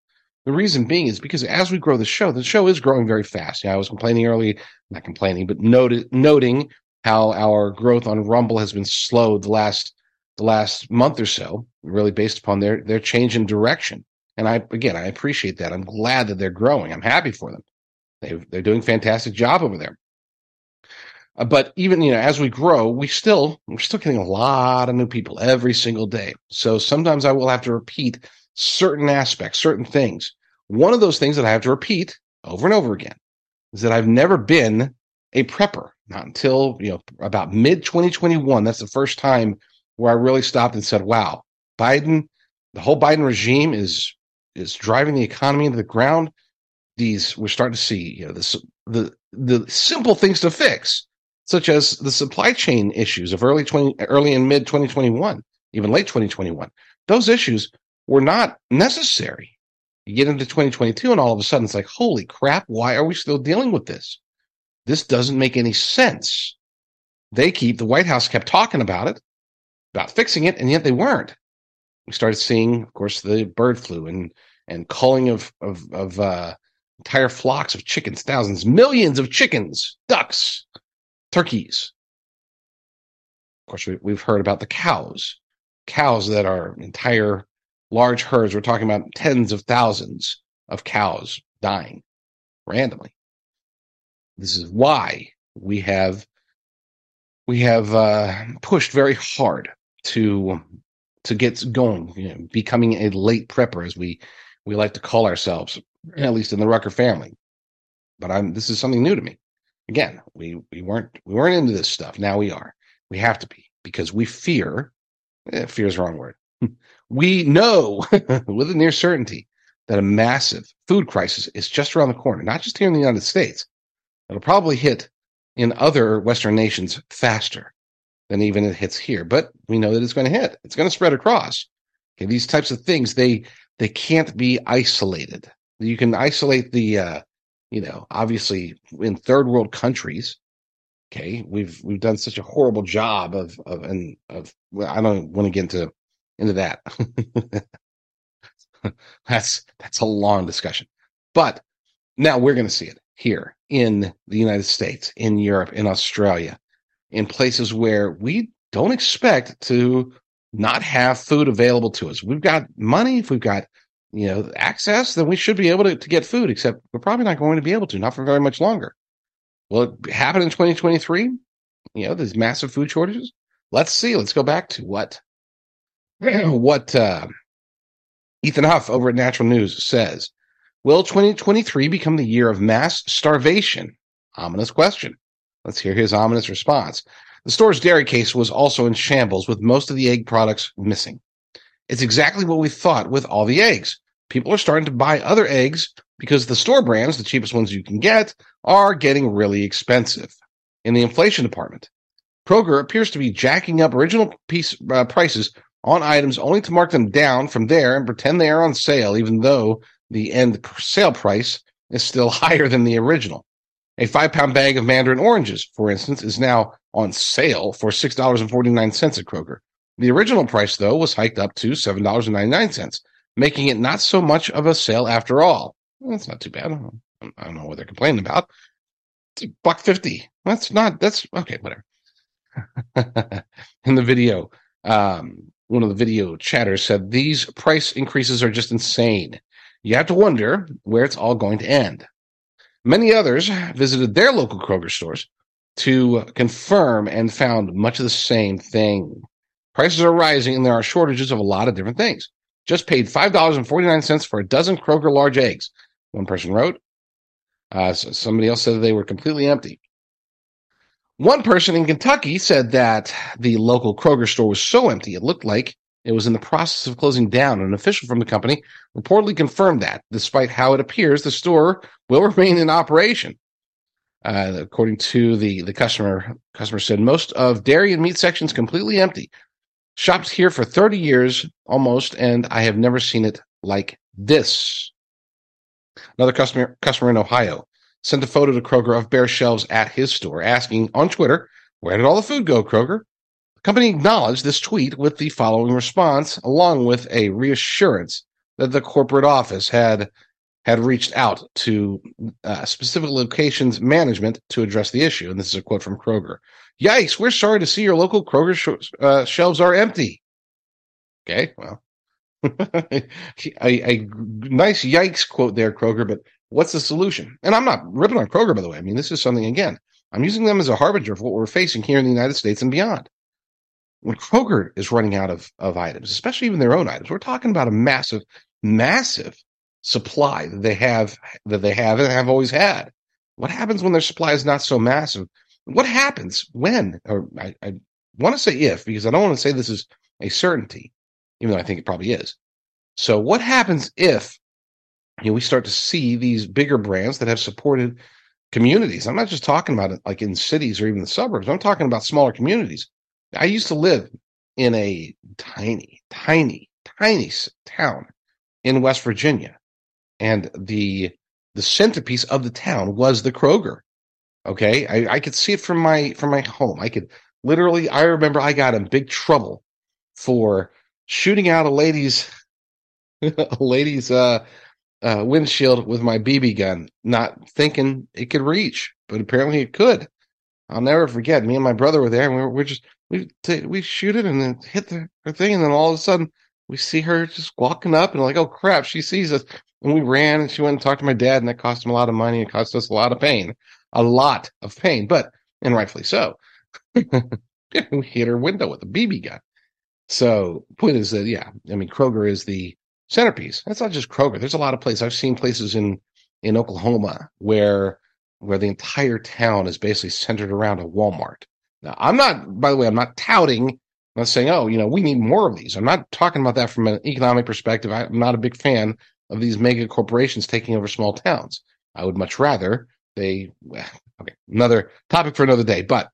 The reason being is because as we grow the show is growing very fast. You know, I was complaining early, not complaining, but noting how our growth on Rumble has been slowed the last month or so, really based upon their change in direction. And I appreciate that. I'm glad that they're growing. I'm happy for them. They're doing a fantastic job over there. But even, you know, as we grow, we're still getting a lot of new people every single day. So sometimes I will have to repeat certain aspects, certain things. One of those things that I have to repeat over and over again is that I've never been a prepper, not until, you know, about mid-2021. That's the first time where I really stopped and said, wow, Biden, the whole Biden regime is driving the economy into the ground. We're starting to see, you know, the simple things to fix, such as the supply chain issues of early and mid-2021, even late 2021. Those issues were not necessary. You get into 2022 and all of a sudden it's like, holy crap, why are we still dealing with this? This doesn't make any sense. The White House kept talking about it, about fixing it, and yet they weren't. We started seeing, of course, the bird flu and culling of entire flocks of chickens, thousands, millions of chickens, ducks, turkeys. Of course, we've heard about the cows that are entire large herds. We're talking about tens of thousands of cows dying randomly. This is why we have pushed very hard to get going, you know, becoming a late prepper, as we like to call ourselves, at least in the Rucker family. But this is something new to me. Again, we weren't into this stuff. Now we are. We have to be, because we fear. Fear is the wrong word. We know with a near certainty that a massive food crisis is just around the corner, not just here in the United States. It'll probably hit in other Western nations faster than even it hits here, but we know that it's going to hit. It's going to spread across. Okay, these types of things, they can't be isolated. You can isolate the, you know, obviously in third world countries. Okay, we've done such a horrible job of. Well, I don't want to get into that. That's a long discussion, but now we're going to see it here in the United States, in Europe, in Australia, in places where we don't expect to not have food available to us. We've got money, if we've got, you know, access, then we should be able to get food, except we're probably not going to be able to, not for very much longer. Will it happen in 2023? You know, these massive food shortages? Let's see. Let's go back to what Ethan Huff over at Natural News says. Will 2023 become the year of mass starvation? Ominous question. Let's hear his ominous response. The store's dairy case was also in shambles, with most of the egg products missing. It's exactly what we thought with all the eggs. People are starting to buy other eggs because the store brands, the cheapest ones you can get, are getting really expensive. In the inflation department, Kroger appears to be jacking up original prices on items only to mark them down from there and pretend they are on sale, even though the end sale price is still higher than the original. A 5-pound bag of mandarin oranges, for instance, is now on sale for $6.49 at Kroger. The original price, though, was hiked up to $7.99, making it not so much of a sale after all. That's not too bad. I don't know what they're complaining about. It's $1.50. That's okay, whatever. In the video, one of the video chatters said, these price increases are just insane. You have to wonder where it's all going to end. Many others visited their local Kroger stores to confirm and found much of the same thing. Prices are rising and there are shortages of a lot of different things. Just paid $5.49 for a dozen Kroger large eggs, one person wrote. Somebody else said they were completely empty. One person in Kentucky said that the local Kroger store was so empty it looked like it was in the process of closing down. An official from the company reportedly confirmed that, despite how it appears the store will remain in operation. According to the customer said, most of dairy and meat sections completely empty. Shopped here for 30 years almost, and I have never seen it like this. Another customer in Ohio sent a photo to Kroger of bare shelves at his store, asking on Twitter, where did all the food go, Kroger? The company acknowledged this tweet with the following response, along with a reassurance that the corporate office had reached out to specific locations management to address the issue. And this is a quote from Kroger. Yikes, we're sorry to see your local Kroger shelves are empty. Okay, well, a nice yikes quote there, Kroger, but what's the solution? And I'm not ripping on Kroger, by the way. I mean, this is something, again, I'm using them as a harbinger of what we're facing here in the United States and beyond. When Kroger is running out of items, especially even their own items, we're talking about a massive, massive supply that they have and have always had. What happens when their supply is not so massive? What happens when, or I want to say if, because I don't want to say this is a certainty, even though I think it probably is. So what happens if, you know, we start to see these bigger brands that have supported communities? I'm not just talking about it like in cities or even the suburbs. I'm talking about smaller communities. I used to live in a tiny, tiny, tiny town in West Virginia, and the centerpiece of the town was the Kroger. Okay, I could see it from my home. I could literally. I remember I got in big trouble for shooting out a lady's windshield with my BB gun, not thinking it could reach, but apparently it could. I'll never forget. Me and my brother were there, and we shoot it and then hit her thing, and then all of a sudden we see her just walking up, and like, oh crap, she sees us, and we ran, and she went and talked to my dad, and that cost him a lot of money, and cost us a lot of pain, but and rightfully so. We hit her window with a BB gun. So point is that, yeah, I mean, Kroger is the centerpiece. That's not just Kroger. There's a lot of places. I've seen places in Oklahoma where the entire town is basically centered around a Walmart. Now, I'm not touting, I'm not saying, oh, you know, we need more of these. I'm not talking about that from an economic perspective. I'm not a big fan of these mega corporations taking over small towns. I would much rather another topic for another day. But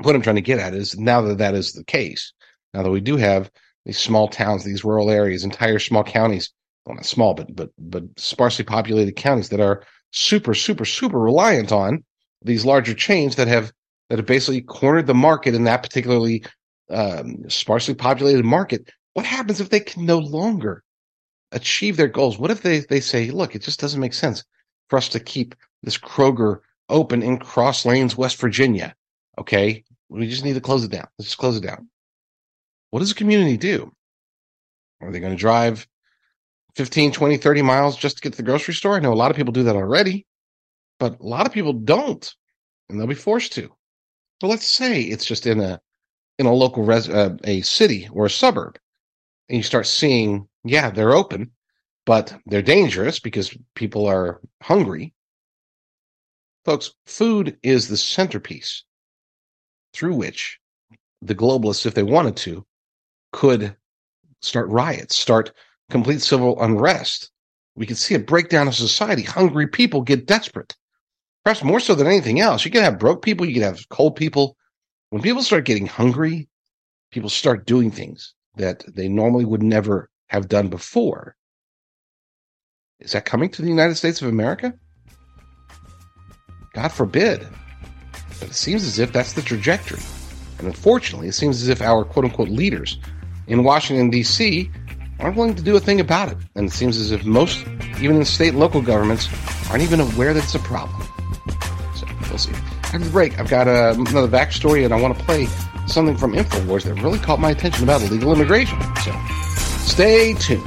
what I'm trying to get at is now that is the case, now that we do have these small towns, these rural areas, entire small counties, well, not small, but sparsely populated counties that are super, super, super reliant on these larger chains that have basically cornered the market in that particularly sparsely populated market. What happens if they can no longer achieve their goals? What if they say, look, it just doesn't make sense for us to keep this Kroger open in Cross Lanes, West Virginia? Okay, we just need to close it down. Let's just close it down. What does the community do? Are they going to drive 15, 20, 30 miles just to get to the grocery store? I know a lot of people do that already, but a lot of people don't, and they'll be forced to. But let's say it's just in a local a city or a suburb, and you start seeing, yeah, they're open, but they're dangerous because people are hungry. Folks, food is the centerpiece through which the globalists, if they wanted to, could start riots, start complete civil unrest. We could see a breakdown of society. Hungry people get desperate, perhaps more so than anything else. You could have broke people. You could have cold people. When people start getting hungry, people start doing things that they normally would never have done before. Is that coming to the United States of America? God forbid. But it seems as if that's the trajectory. And unfortunately, it seems as if our quote-unquote leaders in Washington, D.C. aren't willing to do a thing about it. And it seems as if most, even in state and local governments, aren't even aware that it's a problem. So we'll see. After the break, I've got another backstory, and I want to play something from Infowars that really caught my attention about illegal immigration. So stay tuned.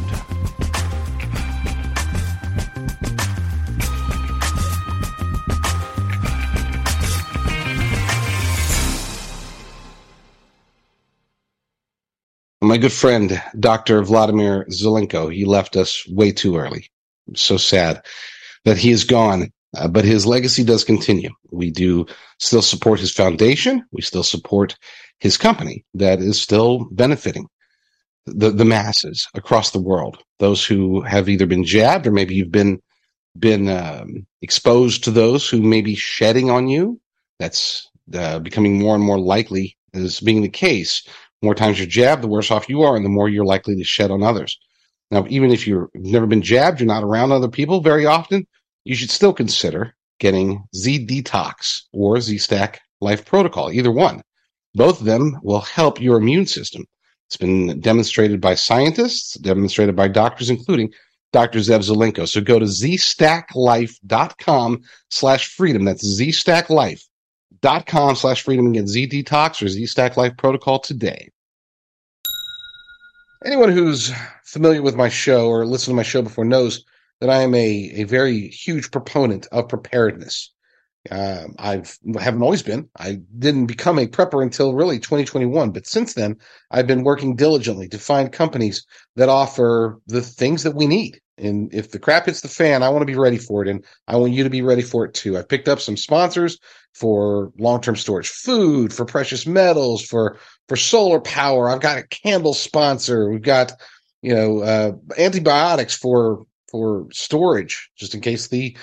My good friend, Dr. Vladimir Zelenko, he left us way too early. I'm so sad that he is gone, but his legacy does continue. We do still support his foundation. We still support his company that is still benefiting the masses across the world, those who have either been jabbed or maybe you've been exposed to those who may be shedding on you. That's becoming more and more likely as being the case. More times you're jabbed, the worse off you are, and the more you're likely to shed on others. Now, even if you've never been jabbed, you're not around other people very often, you should still consider getting Z-Detox or Z-Stack Life Protocol, either one. Both of them will help your immune system. It's been demonstrated by scientists, demonstrated by doctors, including Dr. Zev Zelenko. So go to zstacklife.com/freedom. That's zstacklife.com/freedom and get Z-Detox or Z-Stack Life Protocol today. Anyone who's familiar with my show or listened to my show before knows that I am a very huge proponent of preparedness. I haven't always been. I didn't become a prepper until really 2021, but since then, I've been working diligently to find companies that offer the things that we need. And if the crap hits the fan, I want to be ready for it, and I want you to be ready for it too. I've picked up some sponsors for long-term storage food, for precious metals, for solar power. I've got a candle sponsor. We've got, antibiotics for storage, just in case the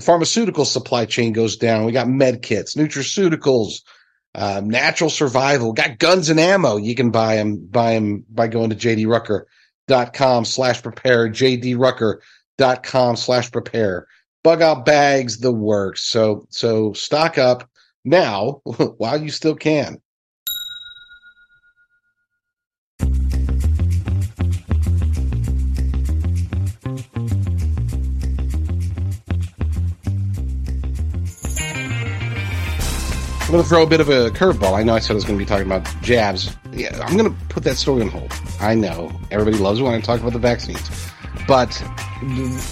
pharmaceutical supply chain goes down. We got med kits, nutraceuticals, natural survival. Got guns and ammo. You can buy them by going to jdrucker.com/prepare, jdrucker.com/prepare. Bug out bags, the works. So stock up now while you still can. I'm going to throw a bit of a curveball. I know I said I was going to be talking about jabs. Yeah, I'm going to put that story on hold. I know everybody loves when I talk about the vaccines, but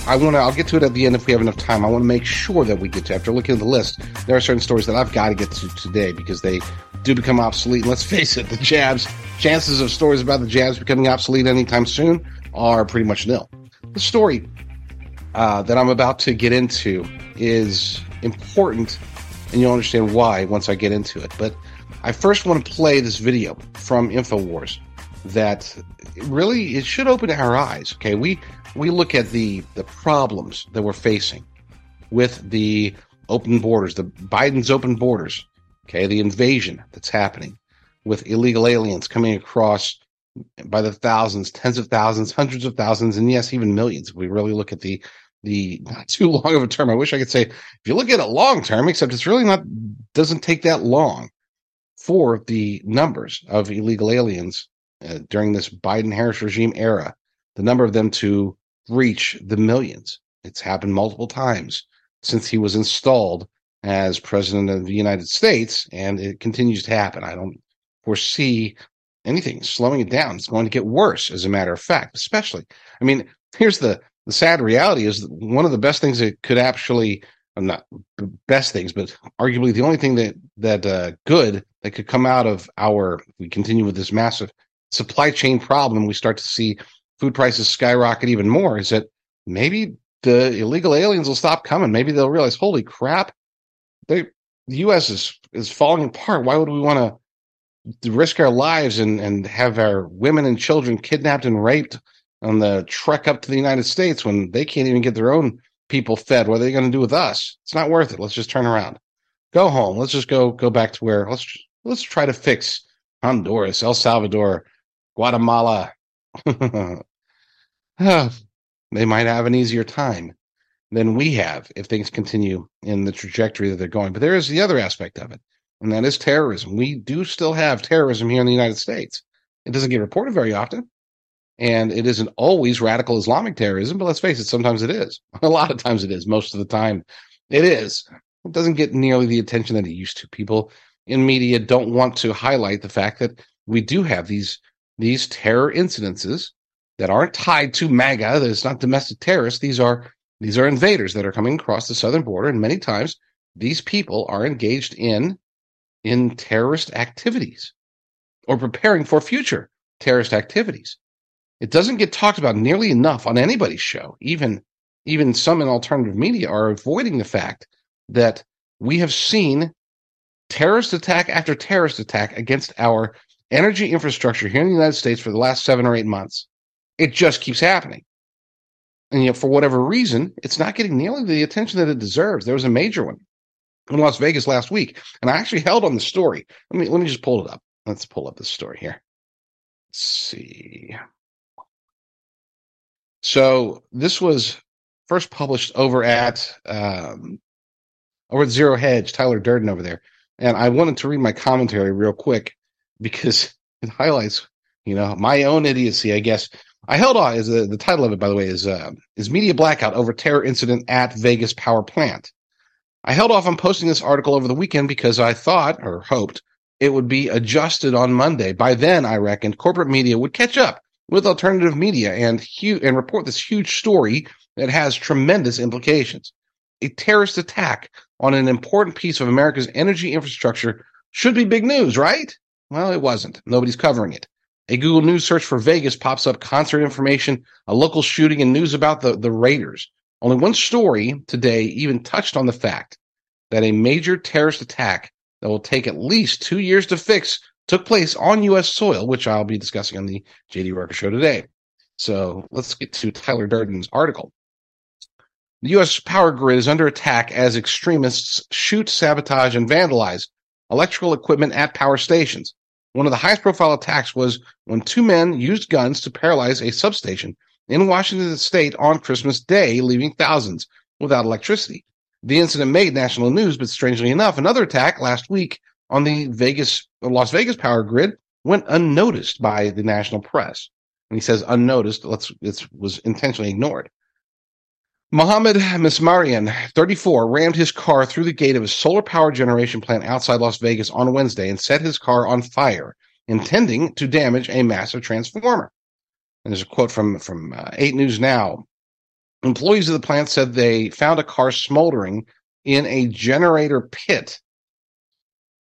I'll get to it at the end if we have enough time. I want to make sure that we get to, after looking at the list, there are certain stories that I've got to get to today because they do become obsolete. Let's face it, the jabs, chances of stories about the jabs becoming obsolete anytime soon are pretty much nil. The story that I'm about to get into is important, and you'll understand why once I get into it. But I first want to play this video from Infowars that really, it should open our eyes. Okay, we look at the problems that we're facing with the open borders, the Biden's open borders, okay, the invasion that's happening with illegal aliens coming across by the thousands, tens of thousands, hundreds of thousands, and yes, even millions. If we really look at the not too long of a term. I wish I could say, if you look at it long term, except it's really doesn't take that long for the numbers of illegal aliens during this Biden-Harris regime era, the number of them to reach the millions. It's happened multiple times since he was installed as president of the United States, and it continues to happen. I don't foresee anything slowing it down. It's going to get worse, as a matter of fact, especially. I mean, here's the sad reality is that one of the best things that could actually, not best things, but arguably the only thing that good that could come out of we continue with this massive supply chain problem, we start to see food prices skyrocket even more, is that maybe the illegal aliens will stop coming. Maybe they'll realize, holy crap, the U.S. is falling apart. Why would we want to risk our lives and have our women and children kidnapped and raped on the trek up to the United States when they can't even get their own people fed? What are they going to do with us? It's not worth it. Let's just turn around, go home. Let's just go back to where let's try to fix Honduras, El Salvador, Guatemala. They might have an easier time than we have if things continue in the trajectory that they're going. But there is the other aspect of it, and that is terrorism. We do still have terrorism here in the United States. It doesn't get reported very often. And it isn't always radical Islamic terrorism, but let's face it, sometimes it is. A lot of times it is. Most of the time it is. It doesn't get nearly the attention that it used to. People in media don't want to highlight the fact that we do have these terror incidences that aren't tied to MAGA. That it's not domestic terrorists. These are invaders that are coming across the southern border, and many times these people are engaged in terrorist activities or preparing for future terrorist activities. It doesn't get talked about nearly enough on anybody's show. Even some in alternative media are avoiding the fact that we have seen terrorist attack after terrorist attack against our energy infrastructure here in the United States for the last 7 or 8 months. It just keeps happening. And yet, for whatever reason, it's not getting nearly the attention that it deserves. There was a major one in Las Vegas last week, and I actually held on the story. Let me just pull it up. Let's pull up this story here. Let's see. So this was first published over at Zero Hedge, Tyler Durden over there. And I wanted to read my commentary real quick because it highlights, my own idiocy, I guess. I held on, is the title of it, by the way, is Media Blackout Over Terror Incident at Vegas Power Plant. I held off on posting this article over the weekend because I thought, or hoped, it would be adjusted on Monday. By then, I reckoned, corporate media would catch up with alternative media and report this huge story that has tremendous implications. A terrorist attack on an important piece of America's energy infrastructure should be big news, right? Well, it wasn't. Nobody's covering it. A Google News search for Vegas pops up concert information, a local shooting, and news about the Raiders. Only one story today even touched on the fact that a major terrorist attack that will take at least 2 years to fix took place on U.S. soil, which I'll be discussing on the J.D. Rucker show today. So let's get to Tyler Durden's article. The U.S. power grid is under attack as extremists shoot, sabotage, and vandalize electrical equipment at power stations. One of the highest-profile attacks was when two men used guns to paralyze a substation in Washington state on Christmas Day, leaving thousands without electricity. The incident made national news, but strangely enough, another attack last week on the Las Vegas power grid went unnoticed by the national press. And he says unnoticed, it was intentionally ignored. Mohammed Mismarian, 34, rammed his car through the gate of a solar power generation plant outside Las Vegas on Wednesday and set his car on fire, intending to damage a massive transformer. And there's a quote from 8 News Now. Employees of the plant said they found a car smoldering in a generator pit.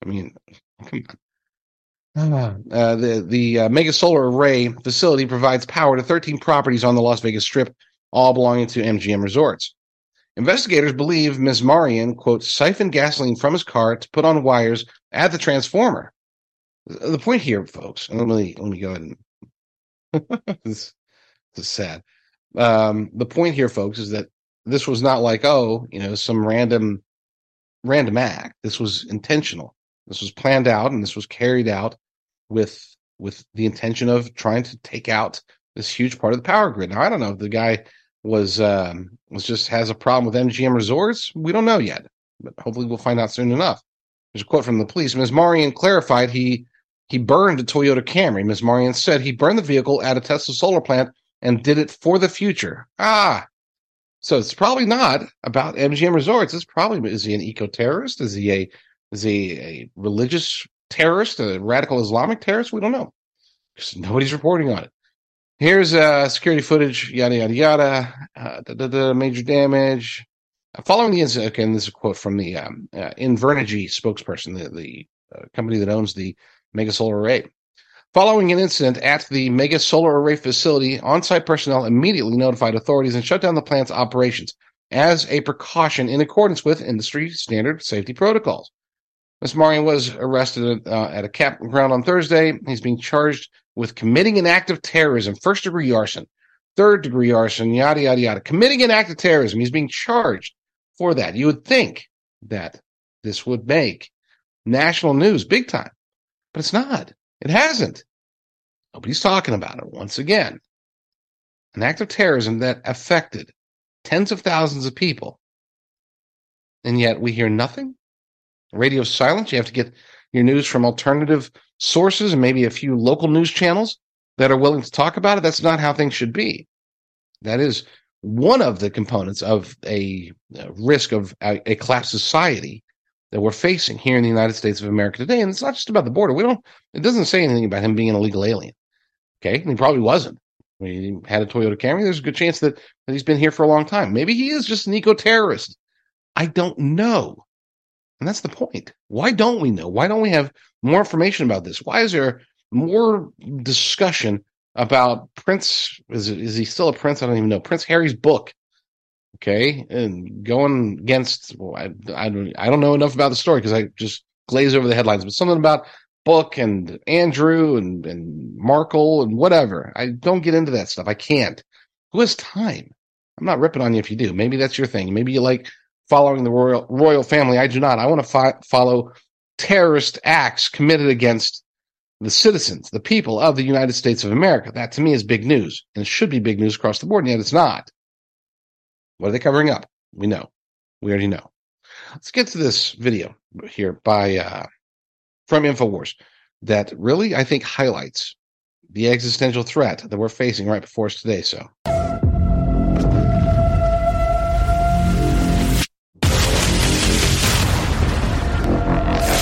I mean, come on. The mega solar array facility provides power to 13 properties on the Las Vegas Strip, all belonging to MGM Resorts. Investigators believe Mismarian, quote, siphoned gasoline from his car to put on wires at the transformer. The point here, folks, and let me go ahead and this is sad. The point here, folks, is that this was not like, some random act. This was intentional. This was planned out, and this was carried out with the intention of trying to take out this huge part of the power grid. Now, I don't know if the guy was just has a problem with MGM Resorts. We don't know yet, but hopefully we'll find out soon enough. There's a quote from the police. Mismarian clarified he burned a Toyota Camry. Mismarian said he burned the vehicle at a Tesla solar plant and did it for the future. So it's probably not about MGM Resorts. It's probably, is he an eco-terrorist? Is he a religious terrorist, a radical Islamic terrorist? We don't know, because nobody's reporting on it. Here's security footage, yada, yada, yada, major damage. Following the incident, okay, and this is a quote from the Invernergy spokesperson, the company that owns the mega solar array. Following an incident at the mega solar array facility, on-site personnel immediately notified authorities and shut down the plant's operations as a precaution in accordance with industry standard safety protocols. Mismarian was arrested at a campground on Thursday. He's being charged with committing an act of terrorism, first-degree arson, third-degree arson, yada, yada, yada. Committing an act of terrorism. He's being charged for that. You would think that this would make national news big time, but it's not. It hasn't. Nobody's talking about it. Once again, an act of terrorism that affected tens of thousands of people, and yet we hear nothing. Radio silence. You have to get your news from alternative sources and maybe a few local news channels that are willing to talk about it. That's not how things should be. That is one of the components of a risk of a collapsed society that we're facing here in the United States of America today. And it's not just about the border. It doesn't say anything about him being an illegal alien. Okay. And he probably wasn't. I mean, he had a Toyota Camry. There's a good chance that he's been here for a long time. Maybe he is just an eco-terrorist. I don't know. And that's the point. Why don't we know? Why don't we have more information about this? Why is there more discussion about Prince? Is he still a prince? I don't even know. Prince Harry's book. Okay. And going against, well, I don't know enough about the story because I just glaze over the headlines, but something about book and Andrew and Markle and whatever. I don't get into that stuff. I can't. Who has time? I'm not ripping on you if you do. Maybe that's your thing. Maybe you like following the royal family. I do not. I want to follow terrorist acts committed against the citizens, the people of the United States of America. That to me is big news, and it should be big news across the board, and yet it's not. What are they covering up? We know. We already know. Let's get to this video here from Infowars that really, I think, highlights the existential threat that we're facing right before us today. So,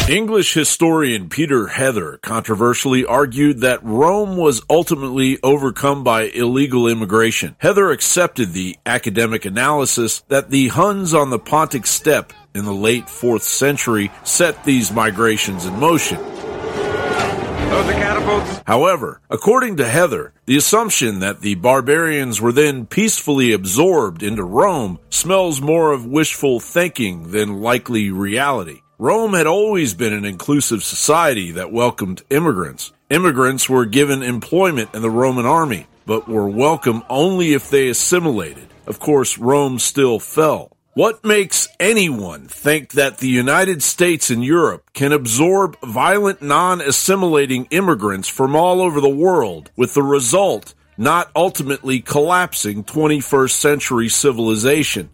English historian Peter Heather controversially argued that Rome was ultimately overcome by illegal immigration. Heather accepted the academic analysis that the Huns on the Pontic Steppe in the late 4th century set these migrations in motion. Those are catapults. However, according to Heather, the assumption that the barbarians were then peacefully absorbed into Rome smells more of wishful thinking than likely reality. Rome had always been an inclusive society that welcomed immigrants. Immigrants were given employment in the Roman army, but were welcome only if they assimilated. Of course, Rome still fell. What makes anyone think that the United States and Europe can absorb violent, non-assimilating immigrants from all over the world, with the result not ultimately collapsing 21st century civilization?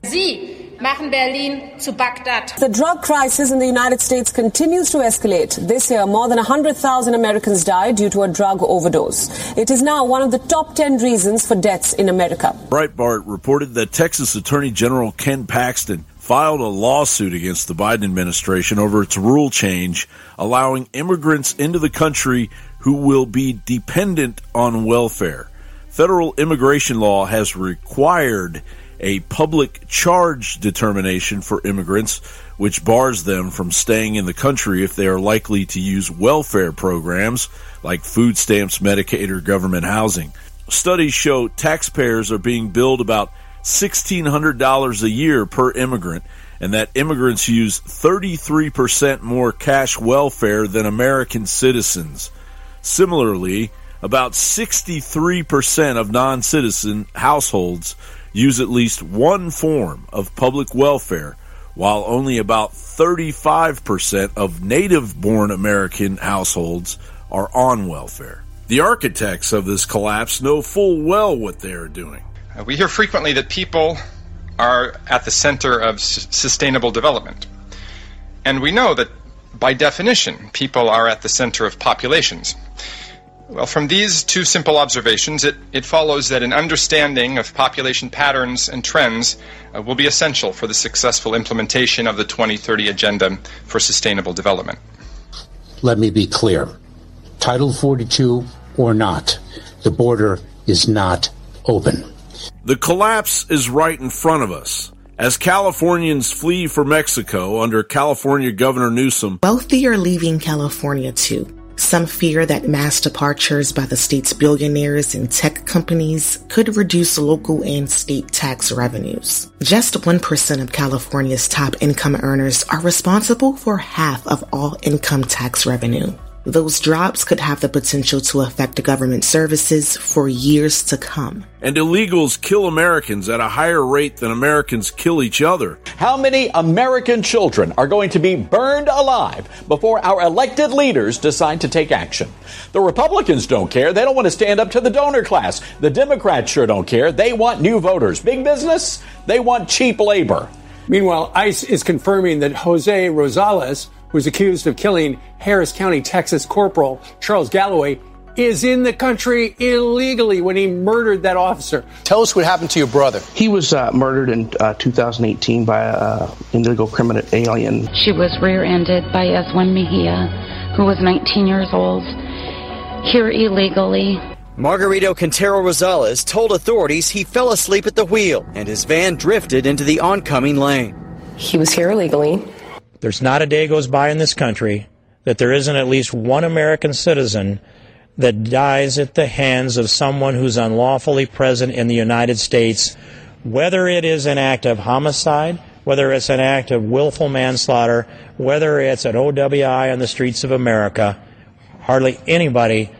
The drug crisis in the United States continues to escalate. This year, more than 100,000 Americans died due to a drug overdose. It is now one of the top 10 reasons for deaths in America. Breitbart reported that Texas Attorney General Ken Paxton filed a lawsuit against the Biden administration over its rule change, allowing immigrants into the country who will be dependent on welfare. Federal immigration law has required a public charge determination for immigrants, which bars them from staying in the country if they are likely to use welfare programs like food stamps, Medicaid, or government housing. Studies show taxpayers are being billed about $1,600 a year per immigrant, and that immigrants use 33% more cash welfare than American citizens. Similarly, about 63% of non-citizen households use at least one form of public welfare, while only about 35% of native-born American households are on welfare. The architects of this collapse know full well what they are doing. We hear frequently that people are at the center of sustainable development. And we know that, by definition, people are at the center of populations. Well, from these two simple observations, it follows that an understanding of population patterns and trends will be essential for the successful implementation of the 2030 Agenda for Sustainable Development. Let me be clear. Title 42 or not, the border is not open. The collapse is right in front of us. As Californians flee for Mexico under California Governor Newsom, wealthy are leaving California too. Some fear that mass departures by the state's billionaires and tech companies could reduce local and state tax revenues. Just 1% of California's top income earners are responsible for half of all income tax revenue. Those drops could have the potential to affect government services for years to come. And illegals kill Americans at a higher rate than Americans kill each other. How many American children are going to be burned alive before our elected leaders decide to take action? The Republicans don't care. They don't want to stand up to the donor class. The Democrats sure don't care. They want new voters. Big business? They want cheap labor. Meanwhile, ICE is confirming that Jose Rosales, who's accused of killing Harris County, Texas corporal Charles Galloway, is in the country illegally when he murdered that officer. Tell us what happened to your brother. He was murdered in 2018 by an illegal criminal alien. She was rear-ended by Eswin Mejia, who was 19 years old, here illegally. Margarito Quintero Rosales told authorities he fell asleep at the wheel and his van drifted into the oncoming lane. He was here illegally. There's not a day goes by in this country that there isn't at least one American citizen that dies at the hands of someone who's unlawfully present in the United States, whether it is an act of homicide, whether it's an act of willful manslaughter, whether it's an OWI on the streets of America. Hardly anybody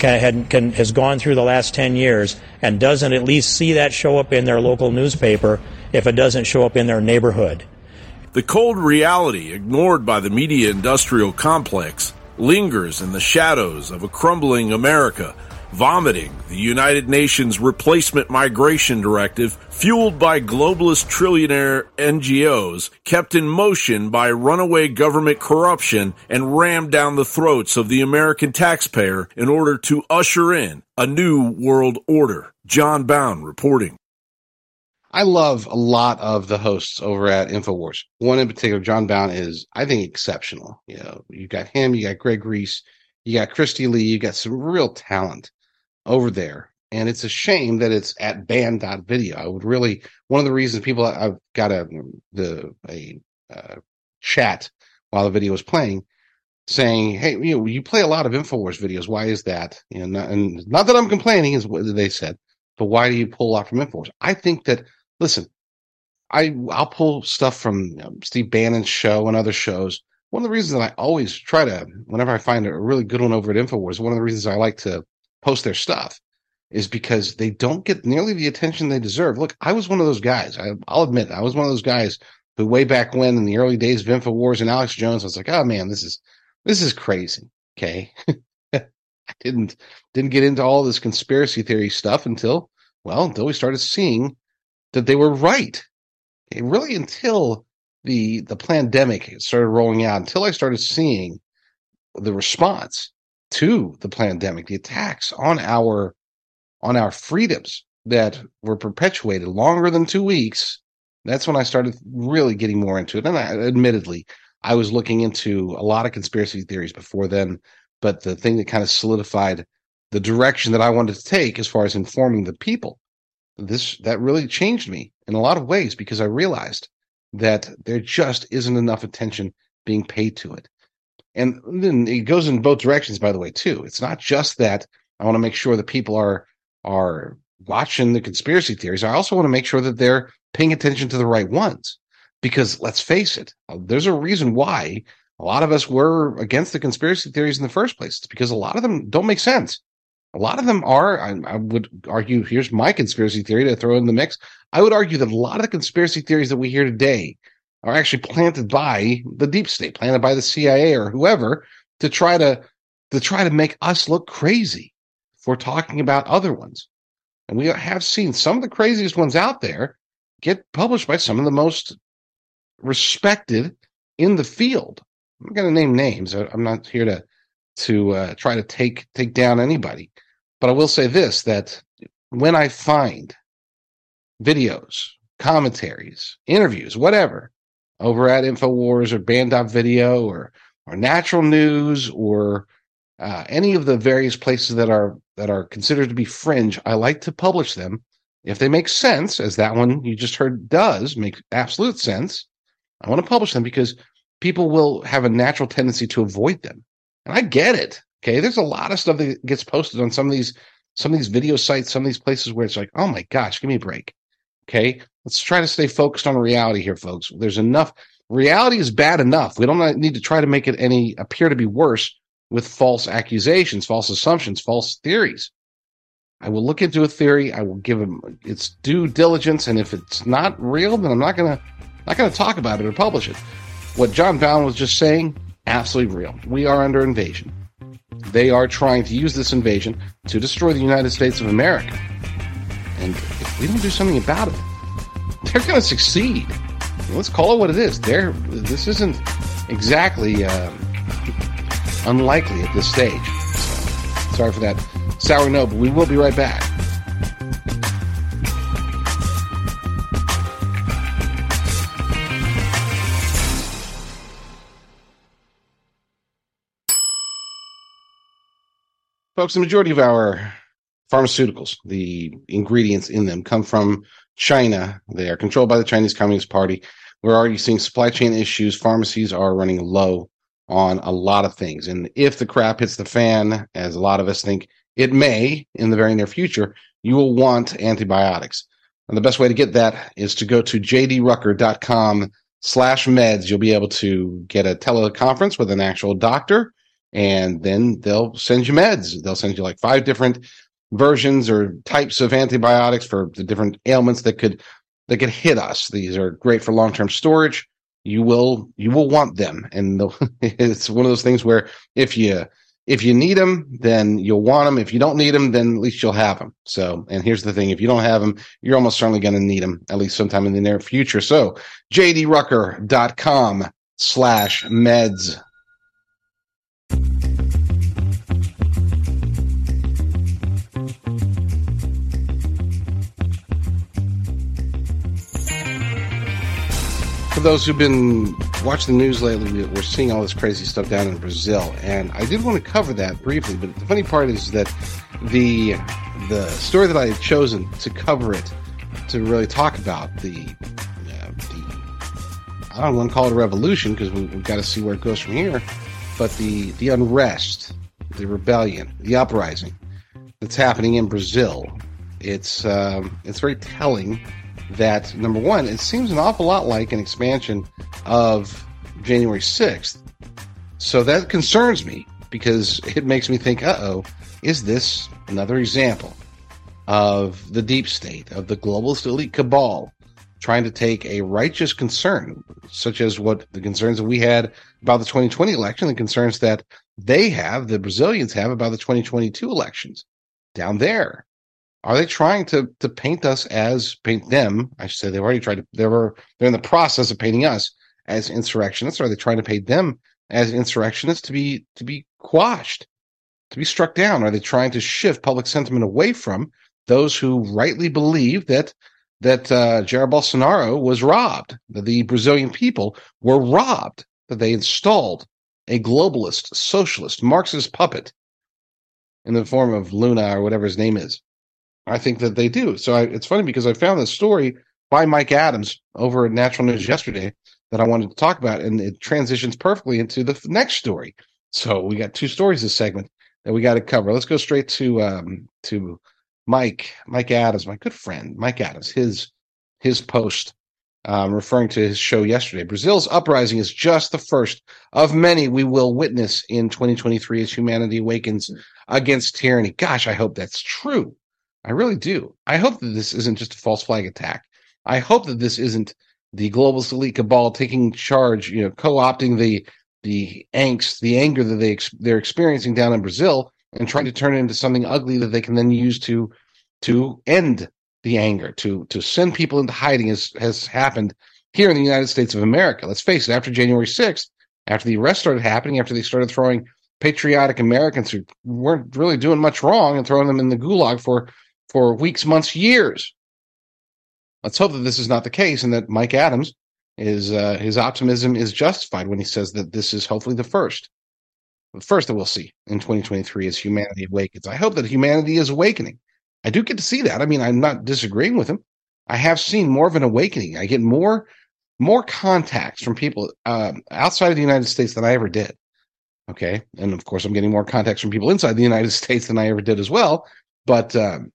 has gone through the last 10 years and doesn't at least see that show up in their local newspaper if it doesn't show up in their neighborhood. The cold reality ignored by the media industrial complex lingers in the shadows of a crumbling America, vomiting the United Nations replacement migration directive fueled by globalist trillionaire NGOs kept in motion by runaway government corruption and rammed down the throats of the American taxpayer in order to usher in a new world order. John Bowne reporting. I love a lot of the hosts over at Infowars. One in particular, John Bowne, is, I think, exceptional. You know, you got him, you got Greg Reese, you got Christy Lee, you got some real talent over there. And it's a shame that it's at band.video. I would really, one of the reasons people, I've got a chat while the video was playing saying, hey, you play a lot of Infowars videos. Why is that? You know, not that I'm complaining is what they said, but why do you pull off from Infowars? I think that, listen, I'll pull stuff from Steve Bannon's show and other shows. One of the reasons that I always try to, whenever I find a really good one over at Infowars, one of the reasons I like to post their stuff is because they don't get nearly the attention they deserve. Look, I was one of those guys. I'll admit, I was one of those guys who way back when in the early days of Infowars and Alex Jones, I was like, oh man, this is crazy. Okay. I didn't get into all this conspiracy theory stuff until we started seeing that they were right. Okay, really until the pandemic started rolling out, until I started seeing the response to the pandemic, the attacks on our freedoms that were perpetuated longer than 2 weeks, that's when I started really getting more into it. And I was looking into a lot of conspiracy theories before then, but the thing that kind of solidified the direction that I wanted to take as far as informing the people, that really changed me in a lot of ways because I realized that there just isn't enough attention being paid to it. And then it goes in both directions, by the way, too. It's not just that I want to make sure that people are watching the conspiracy theories. I also want to make sure that they're paying attention to the right ones, because let's face it, there's a reason why a lot of us were against the conspiracy theories in the first place. It's because a lot of them don't make sense. A lot of them are, I would argue, here's my conspiracy theory to throw in the mix. I would argue that a lot of the conspiracy theories that we hear today are actually planted by the deep state, planted by the CIA or whoever, to try to make us look crazy for talking about other ones. And we have seen some of the craziest ones out there get published by some of the most respected in the field. I'm not going to name names. I'm not here to try to take down anybody. But I will say this, that when I find videos, commentaries, interviews, whatever, over at Infowars or band.video or Natural News or any of the various places that are considered to be fringe, I like to publish them. If they make sense, as that one you just heard does make absolute sense, I want to publish them because people will have a natural tendency to avoid them. And I get it. Okay, there's a lot of stuff that gets posted on some of these video sites, some of these places where it's like, oh my gosh, give me a break. Okay, let's try to stay focused on reality here, folks. There's enough. Reality is bad enough. We don't need to try to make it any appear to be worse with false accusations, false assumptions, false theories. I will look into a theory. I will give them its due diligence, and if it's not real, then I'm not gonna talk about it or publish it. What John Bowne was just saying, absolutely real. We are under invasion. They are trying to use this invasion to destroy the United States of America. And if we don't do something about it, they're going to succeed. Let's call it what it is. This isn't exactly unlikely at this stage. So, Sorry for that sour note, but we will be right back. Folks, the majority of our pharmaceuticals, the ingredients in them, come from China. They are controlled by the Chinese Communist Party. We're already seeing supply chain issues. Pharmacies are running low on a lot of things. And if the crap hits the fan, as a lot of us think it may in the very near future, you will want antibiotics. And the best way to get that is to go to jdrucker.com/meds. You'll be able to get a teleconference with an actual doctor, and then they'll send you meds. They'll send you like 5 different versions or types of antibiotics for the different ailments that could hit us. These are great for long-term storage. You will want them, and it's one of those things where if you need them, then you'll want them. If you don't need them, then at least you'll have them. So, and here's the thing: if you don't have them, you're almost certainly going to need them at least sometime in the near future. So, jdrucker.com/meds. For those who've been watching the news lately, we're seeing all this crazy stuff down in Brazil, and I did want to cover that briefly, but the funny part is that the story that I had chosen to cover it, to really talk about the I don't want to call it a revolution, because we've got to see where it goes from here, but the unrest, the rebellion, the uprising that's happening in Brazil, it's very telling that, number one, it seems an awful lot like an expansion of January 6th. So that concerns me, because it makes me think, is this another example of the deep state, of the globalist elite cabal, trying to take a righteous concern, such as what the concerns that we had about the 2020 election, the concerns that they have, the Brazilians have, about the 2022 elections down there. Are they trying to paint them? I should say they've already tried to. They're in the process of painting us as insurrectionists. Are they trying to paint them as insurrectionists to be quashed, to be struck down? Are they trying to shift public sentiment away from those who rightly believe that Jair Bolsonaro was robbed, that the Brazilian people were robbed, that they installed a globalist, socialist, Marxist puppet in the form of Lula or whatever his name is? I think that they do. So it's funny, because I found this story by Mike Adams over at Natural News yesterday that I wanted to talk about, and it transitions perfectly into the next story. So we got 2 stories this segment that we got to cover. Let's go straight to Mike Adams, my good friend, Mike Adams, his post referring to his show yesterday. Brazil's uprising is just the first of many we will witness in 2023 as humanity awakens against tyranny. Gosh, I hope that's true. I really do. I hope that this isn't just a false flag attack. I hope that this isn't the globalist elite cabal taking charge, co-opting the angst, the anger that they're experiencing down in Brazil, and trying to turn it into something ugly that they can then use to end the anger, to send people into hiding, as has happened here in the United States of America. Let's face it, after January 6th, after the arrests started happening, after they started throwing patriotic Americans who weren't really doing much wrong and throwing them in the gulag for weeks, months, years. Let's hope that this is not the case, and that Mike Adams, his optimism is justified when he says that this is hopefully the first that we'll see in 2023 as humanity awakens. I hope that humanity is awakening. I do get to see that. I mean, I'm not disagreeing with him. I have seen more of an awakening. I get more contacts from people outside of the United States than I ever did. Okay, and of course, I'm getting more contacts from people inside the United States than I ever did as well. But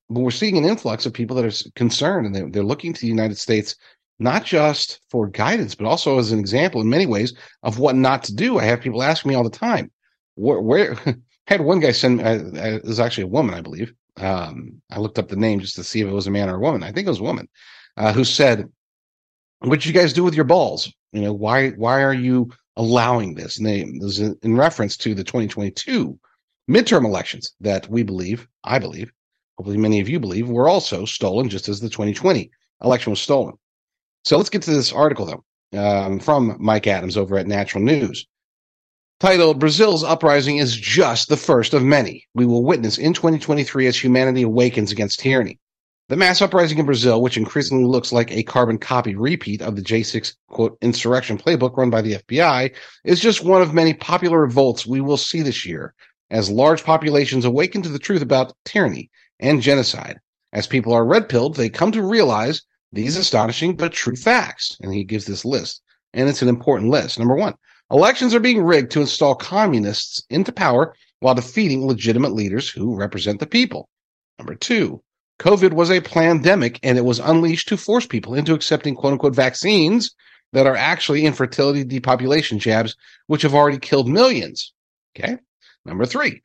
we're seeing an influx of people that are concerned, and they're looking to the United States not just for guidance, but also as an example in many ways of what not to do. I have people ask me all the time. Where had one guy send me, it was actually a woman, I believe. I looked up the name just to see if it was a man or a woman. I think it was a woman who said, "What did you guys do with your balls? Why are you allowing this?" And it was in reference to the 2022 midterm elections that I believe, hopefully many of you believe, were also stolen, just as the 2020 election was stolen. So let's get to this article, though, from Mike Adams over at Natural News. titled Brazil's Uprising is Just the First of Many We Will Witness in 2023 as Humanity Awakens Against Tyranny. The mass uprising in Brazil, which increasingly looks like a carbon copy repeat of the J6, quote, insurrection playbook run by the FBI, is just one of many popular revolts we will see this year as large populations awaken to the truth about tyranny and genocide. As people are red-pilled, they come to realize these astonishing but true facts. And he gives this list, and it's an important list. Number one, elections are being rigged to install communists into power while defeating legitimate leaders who represent the people. Number two, COVID was a pandemic, and it was unleashed to force people into accepting quote-unquote vaccines that are actually infertility depopulation jabs, which have already killed millions. Okay. Number three,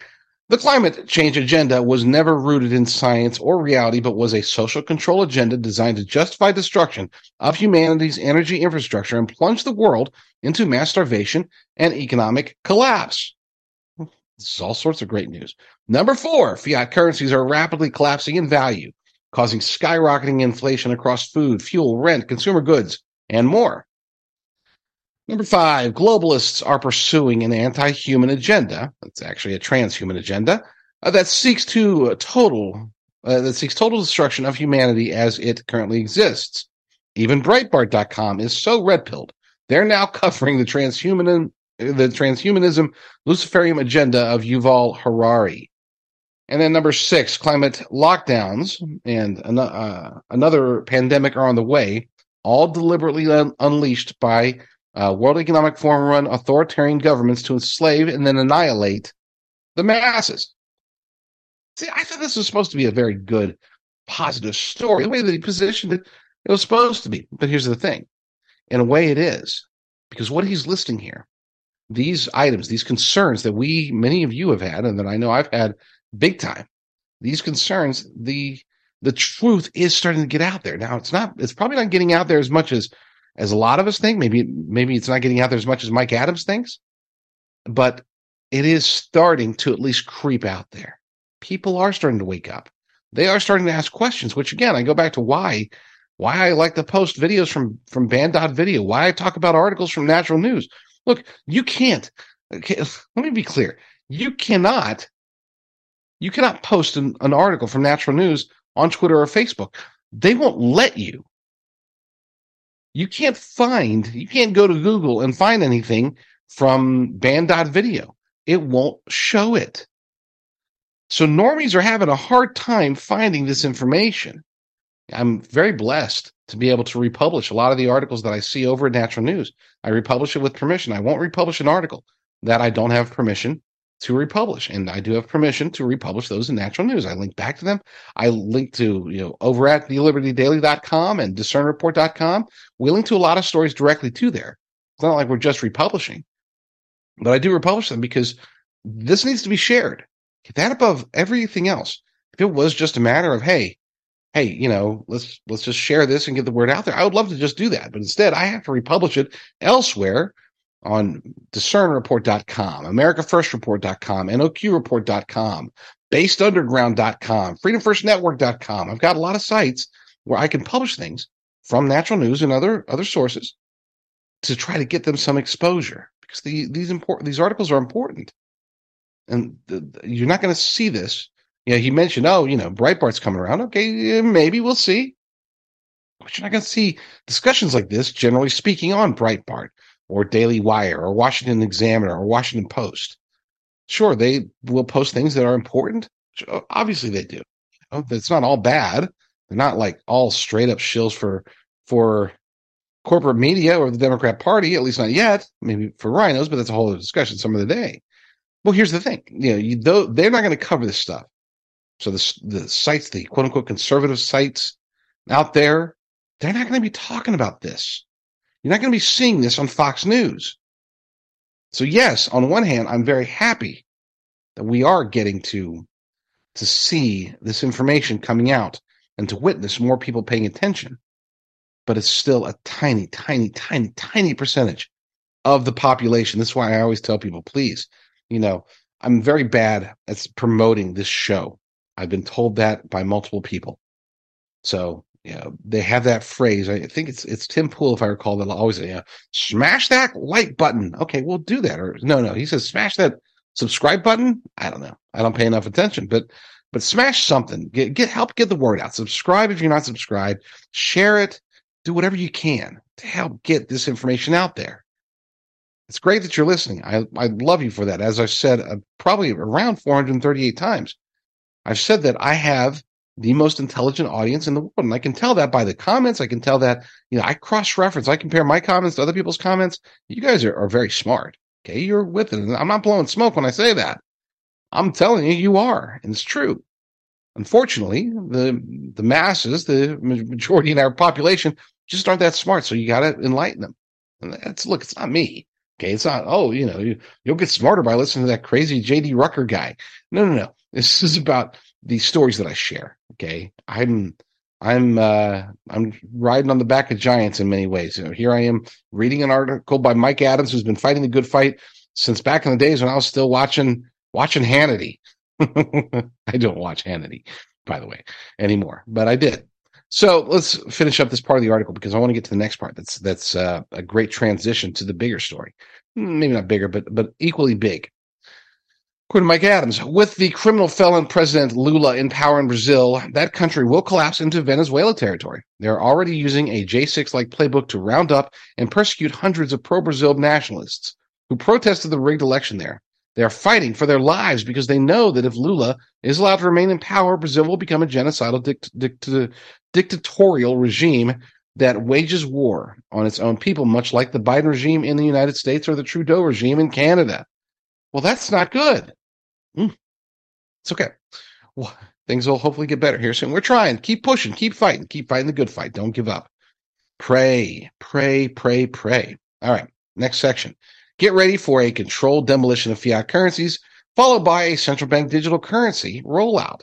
the climate change agenda was never rooted in science or reality, but was a social control agenda designed to justify destruction of humanity's energy infrastructure and plunge the world into mass starvation and economic collapse. This is all sorts of great news. Number four, fiat currencies are rapidly collapsing in value, causing skyrocketing inflation across food, fuel, rent, consumer goods, and more. Number five, globalists are pursuing an anti-human agenda. That's actually a transhuman agenda that seeks total destruction of humanity as it currently exists. Even Breitbart.com is so red-pilled. They're now covering the transhumanism Luciferium agenda of Yuval Harari. And then number six, climate lockdowns and another pandemic are on the way, all deliberately unleashed by World Economic Forum-run authoritarian governments to enslave and then annihilate the masses. See, I thought this was supposed to be a very good, positive story. The way that he positioned it, it was supposed to be. But here's the thing. In a way it is, because what he's listing here, these items, these concerns that many of you have had, and that I know I've had big time, these concerns, the truth is starting to get out there. Now, it's probably not getting out there as much as a lot of us think. Maybe it's not getting out there as much as Mike Adams thinks, but it is starting to at least creep out there. People are starting to wake up. They are starting to ask questions, which again, I go back to why I like to post videos from band.video, why I talk about articles from Natural News. Look, let me be clear. You cannot post an article from Natural News on Twitter or Facebook. They won't let you. You can't go to Google and find anything from band.video. It won't show it. So normies are having a hard time finding this information. I'm very blessed to be able to republish a lot of the articles that I see over at Natural News. I republish it with permission. I won't republish an article that I don't have permission to republish. And I do have permission to republish those in Natural News. I link back to them. I link to, over at thelibertydaily.com and DiscernReport.com. We link to a lot of stories directly to there. It's not like we're just republishing, but I do republish them because this needs to be shared. Get that above everything else. If it was just a matter of, hey, let's just share this and get the word out there, I would love to just do that. But instead, I have to republish it elsewhere on DiscernReport.com, AmericaFirstReport.com, NOQReport.com, BasedUnderground.com, FreedomFirstNetwork.com. I've got a lot of sites where I can publish things from Natural News and other sources to try to get them some exposure, because these articles are important. And you're not going to see this. Yeah, he mentioned, Breitbart's coming around. Okay, maybe we'll see. But you're not going to see discussions like this, generally speaking, on Breitbart or Daily Wire or Washington Examiner or Washington Post. Sure, they will post things that are important. Sure, obviously, they do. It's not all bad. They're not like all straight up shills for corporate media or the Democrat Party, at least not yet. Maybe for rhinos, but that's a whole other discussion some other day. Well, here's the thing. They're not going to cover this stuff. So the sites, the quote-unquote conservative sites out there, they're not going to be talking about this. You're not going to be seeing this on Fox News. So yes, on one hand, I'm very happy that we are getting to see this information coming out and to witness more people paying attention. But it's still a tiny, tiny, tiny, tiny percentage of the population. That's why I always tell people, please, I'm very bad at promoting this show. I've been told that by multiple people. So they have that phrase. I think it's Tim Pool, if I recall, that'll always say, smash that like button. Okay, we'll do that. Or no, he says smash that subscribe button. I don't know. I don't pay enough attention, but smash something. Get help get the word out. Subscribe if you're not subscribed. Share it. Do whatever you can to help get this information out there. It's great that you're listening. I love you for that. As I've said probably around 438 times, I've said that I have the most intelligent audience in the world. And I can tell that by the comments. I can tell that, I cross-reference. I compare my comments to other people's comments. You guys are very smart. Okay, you're with it. And I'm not blowing smoke when I say that. I'm telling you, you are, and it's true. Unfortunately, the masses, the majority in our population, just aren't that smart, so you got to enlighten them. And it's not me. Okay, it's not, you'll get smarter by listening to that crazy J.D. Rucker guy. No. This is about the stories that I share. Okay, I'm riding on the back of giants in many ways. Here I am reading an article by Mike Adams, who's been fighting the good fight since back in the days when I was still watching Hannity. I don't watch Hannity, by the way, anymore, but I did. So let's finish up this part of the article because I want to get to the next part. That's a great transition to the bigger story. Maybe not bigger, but equally big. According to Mike Adams, with the criminal felon President Lula in power in Brazil, that country will collapse into Venezuela territory. They're already using a J6-like playbook to round up and persecute hundreds of pro-Brazil nationalists who protested the rigged election there. They are fighting for their lives because they know that if Lula is allowed to remain in power, Brazil will become a genocidal dictatorial regime that wages war on its own people, much like the Biden regime in the United States or the Trudeau regime in Canada. Well, that's not good. It's okay. Well, things will hopefully get better here soon. We're trying. Keep pushing. Keep fighting the good fight. Don't give up. Pray. All right, next section. Get ready for a controlled demolition of fiat currencies, followed by a central bank digital currency rollout.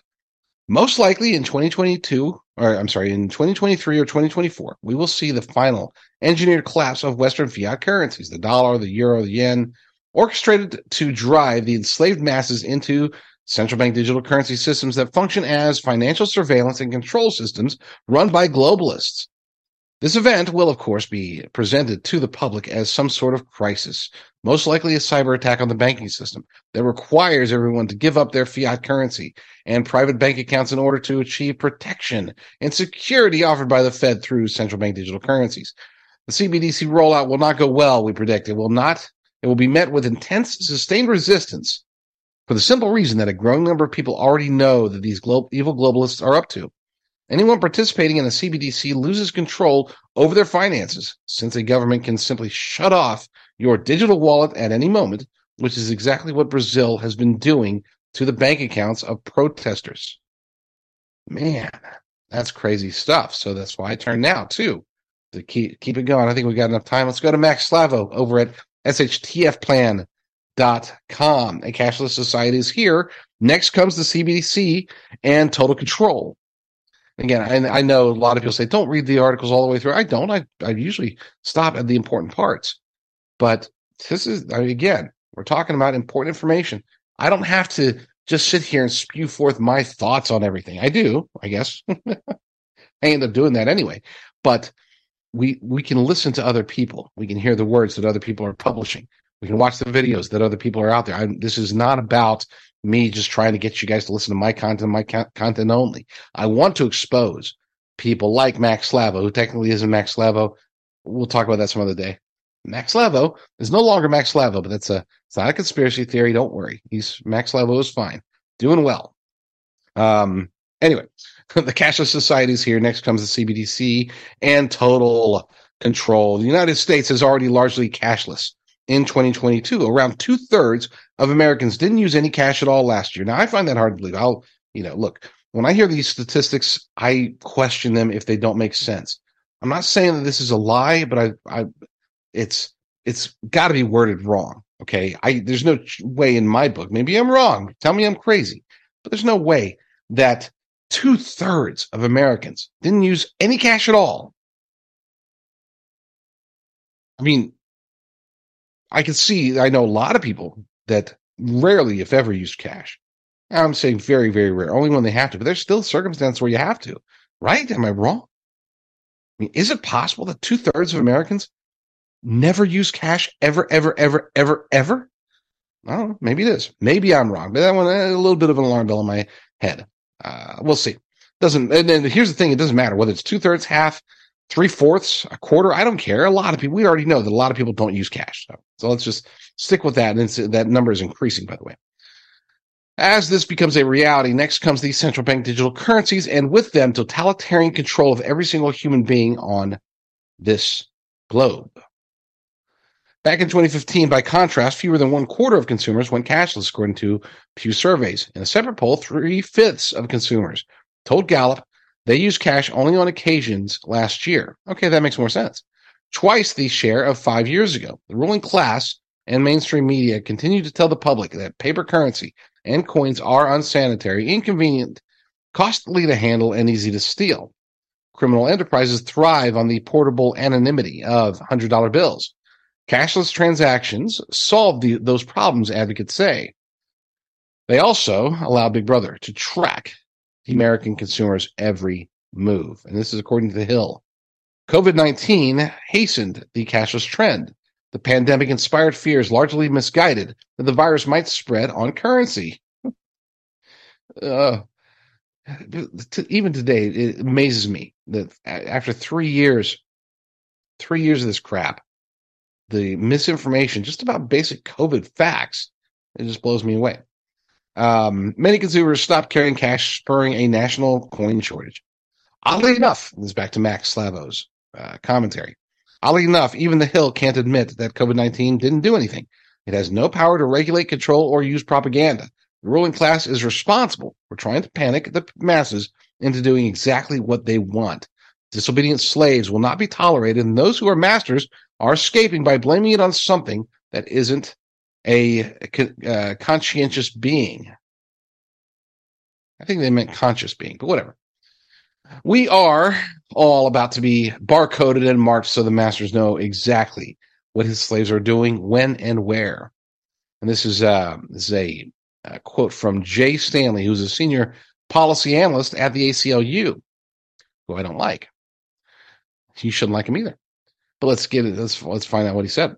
Most likely in 2023 or 2024, we will see the final engineered collapse of Western fiat currencies, the dollar, the euro, the yen, orchestrated to drive the enslaved masses into central bank digital currency systems that function as financial surveillance and control systems run by globalists. This event will, of course, be presented to the public as some sort of crisis, most likely a cyber attack on the banking system that requires everyone to give up their fiat currency and private bank accounts in order to achieve protection and security offered by the Fed through central bank digital currencies. The CBDC rollout will not go well, we predict. It will not. It will be met with intense, sustained resistance for the simple reason that a growing number of people already know that these evil globalists are up to. Anyone participating in a CBDC loses control over their finances, since a government can simply shut off your digital wallet at any moment, which is exactly what Brazil has been doing to the bank accounts of protesters. Man, that's crazy stuff. So that's why I turn now, too, to keep it going. I think we've got enough time. Let's go to Max Slavo over at shtfplan.com. A cashless society is here. Next comes the CBDC and total control. Again, I know a lot of people say, don't read the articles all the way through. I don't. I usually stop at the important parts. But this is, again, we're talking about important information. I don't have to just sit here and spew forth my thoughts on everything. I do, I guess. I end up doing that anyway. But we can listen to other people. We can hear the words that other people are publishing. We can watch the videos that other people are out there. This is not about me just trying to get you guys to listen to my content only. I want to expose people like Max Slavo, who technically isn't Max Slavo. We'll talk about that some other day. Max Slavo is no longer Max Slavo, but it's not a conspiracy theory. Don't worry. Max Slavo is fine. Doing well. Anyway, the cashless society is here. Next comes the CBDC and total control. The United States is already largely cashless. In 2022, around 2/3 of Americans didn't use any cash at all last year. Now, I find that hard to believe. Look, when I hear these statistics, I question them if they don't make sense. I'm not saying that this is a lie, but it's got to be worded wrong. Okay, there's no way in my book. Maybe I'm wrong. Tell me I'm crazy, but there's no way that 2/3 of Americans didn't use any cash at all. I mean, I know a lot of people that rarely, if ever, use cash. I'm saying very, very rare, only when they have to, but there's still circumstances where you have to, right? Am I wrong? I mean, is it possible that 2/3 of Americans never use cash ever? I don't know. Maybe it is. Maybe I'm wrong. But that one, a little bit of an alarm bell in my head. We'll see. Doesn't. And here's the thing. It doesn't matter whether it's 2/3, half, 3/4, a quarter. I don't care. A lot of people, we already know that a lot of people don't use cash. So let's just stick with that. And that number is increasing, by the way. As this becomes a reality, next comes the central bank digital currencies, and with them, totalitarian control of every single human being on this globe. Back in 2015, by contrast, fewer than 1/4 of consumers went cashless, according to Pew surveys. In a separate poll, 3/5 of consumers told Gallup they used cash only on occasions last year. Okay, that makes more sense. Twice the share of 5 years ago. The ruling class and mainstream media continue to tell the public that paper currency and coins are unsanitary, inconvenient, costly to handle, and easy to steal. Criminal enterprises thrive on the portable anonymity of $100 bills. Cashless transactions solve those problems, advocates say. They also allow Big Brother to track the American consumer's every move. And this is according to The Hill. COVID-19 hastened the cashless trend. The pandemic inspired fears, largely misguided, that the virus might spread on currency. Even today, it amazes me that after 3 years of this crap, the misinformation just about basic COVID facts, it just blows me away. Many consumers stopped carrying cash, spurring a national coin shortage. Oddly enough, this is back to Max Slavo's commentary. Oddly enough, even The Hill can't admit that COVID-19 didn't do anything. It has no power to regulate, control, or use propaganda. The ruling class is responsible for trying to panic the masses into doing exactly what they want. Disobedient slaves will not be tolerated, and those who are masters are escaping by blaming it on something that isn't a conscientious being. I think they meant conscious being, but whatever. We are all about to be barcoded and marked so the masters know exactly what his slaves are doing, when, and where. And this is a quote from Jay Stanley, who's a senior policy analyst at the ACLU, who I don't like. You shouldn't like him either. But let's get it. Let's find out what he said.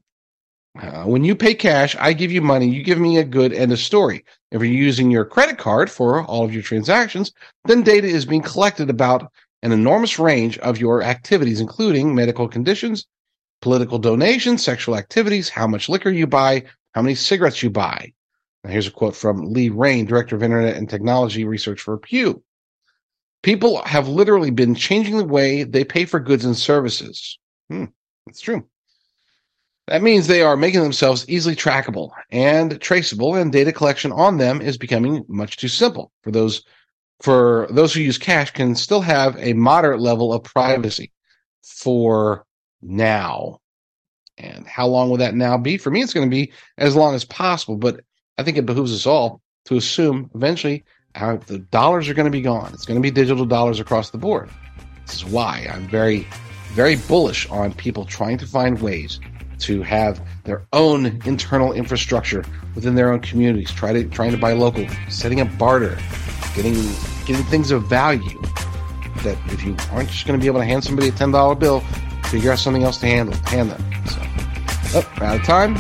When you pay cash, I give you money. You give me a good and a story. If you're using your credit card for all of your transactions, then data is being collected about an enormous range of your activities, including medical conditions, political donations, sexual activities, how much liquor you buy, how many cigarettes you buy. Now, here's a quote from Lee Rain, Director of Internet and Technology Research for Pew. People have literally been changing the way they pay for goods and services. That's true. That means they are making themselves easily trackable and traceable, and data collection on them is becoming much too simple. For those who use cash can still have a moderate level of privacy for now. And how long will that now be? For me, it's going to be as long as possible, but I think it behooves us all to assume eventually the dollars are going to be gone. It's going to be digital dollars across the board. This is why I'm very, very bullish on people trying to find ways to have their own internal infrastructure within their own communities, trying to buy local, setting up barter, getting things of value that if you aren't just going to be able to hand somebody a $10 bill, figure out something else to hand them. So, we're out of time.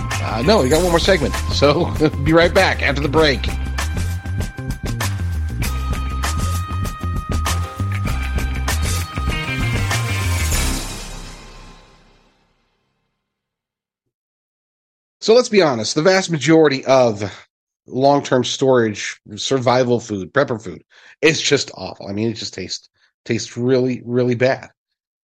No, we got one more segment. So be right back after the break. So let's be honest, the vast majority of long-term storage, survival food, prepper food, it's just awful. I mean, it just tastes really, really bad.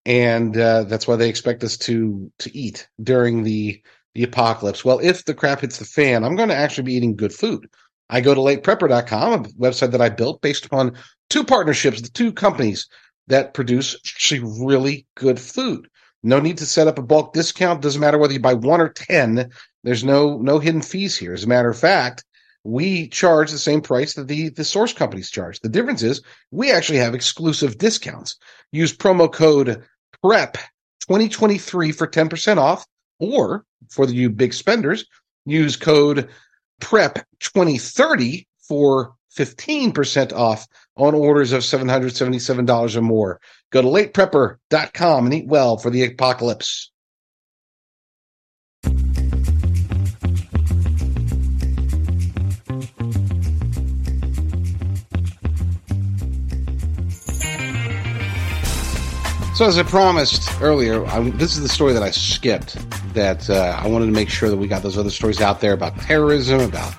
And that's why they expect us to eat during the apocalypse. Well, if the crap hits the fan, I'm going to actually be eating good food. I go to lateprepper.com, a website that I built based upon two partnerships, the two companies that produce actually really good food. No need to set up a bulk discount. Doesn't matter whether you buy 1 or 10. There's no hidden fees here. As a matter of fact, we charge the same price that the source companies charge. The difference is we actually have exclusive discounts. Use promo code PREP2023 for 10% off, or for you big spenders, use code PREP2030 for 15% off on orders of $777 or more. Go to lateprepper.com and eat well for the apocalypse. So as I promised earlier, this is the story that I skipped, that I wanted to make sure that we got those other stories out there about terrorism, about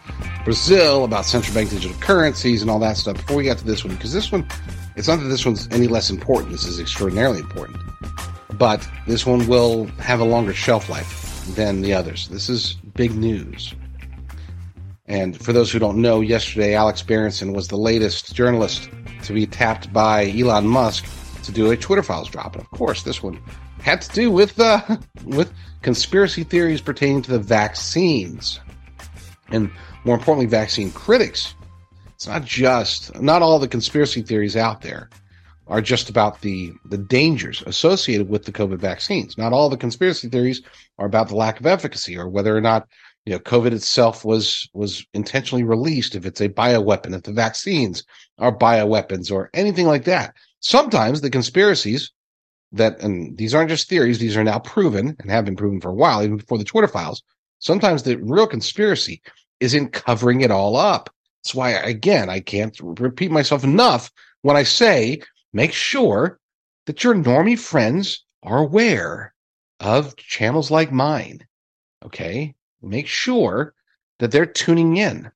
Brazil, about central bank digital currencies and all that stuff before we got to this one. Because this one, it's not that this one's any less important. This is extraordinarily important. But this one will have a longer shelf life than the others. This is big news. And for those who don't know, yesterday Alex Berenson was the latest journalist to be tapped by Elon Musk to do a Twitter Files drop. And of course, this one had to do with conspiracy theories pertaining to the vaccines. And more importantly, vaccine critics. It's not just, not all the conspiracy theories out there are just about the dangers associated with the COVID vaccines. Not all the conspiracy theories are about the lack of efficacy or whether or not, you know, COVID itself was intentionally released, if it's a bioweapon, if the vaccines are bioweapons or anything like that. Sometimes the conspiracies that, and these aren't just theories, these are now proven and have been proven for a while, even before the Twitter Files. Sometimes the real conspiracy is in covering it all up. That's why, again, I can't repeat myself enough when I say, make sure that your normie friends are aware of channels like mine. Okay? Make sure that they're tuning in,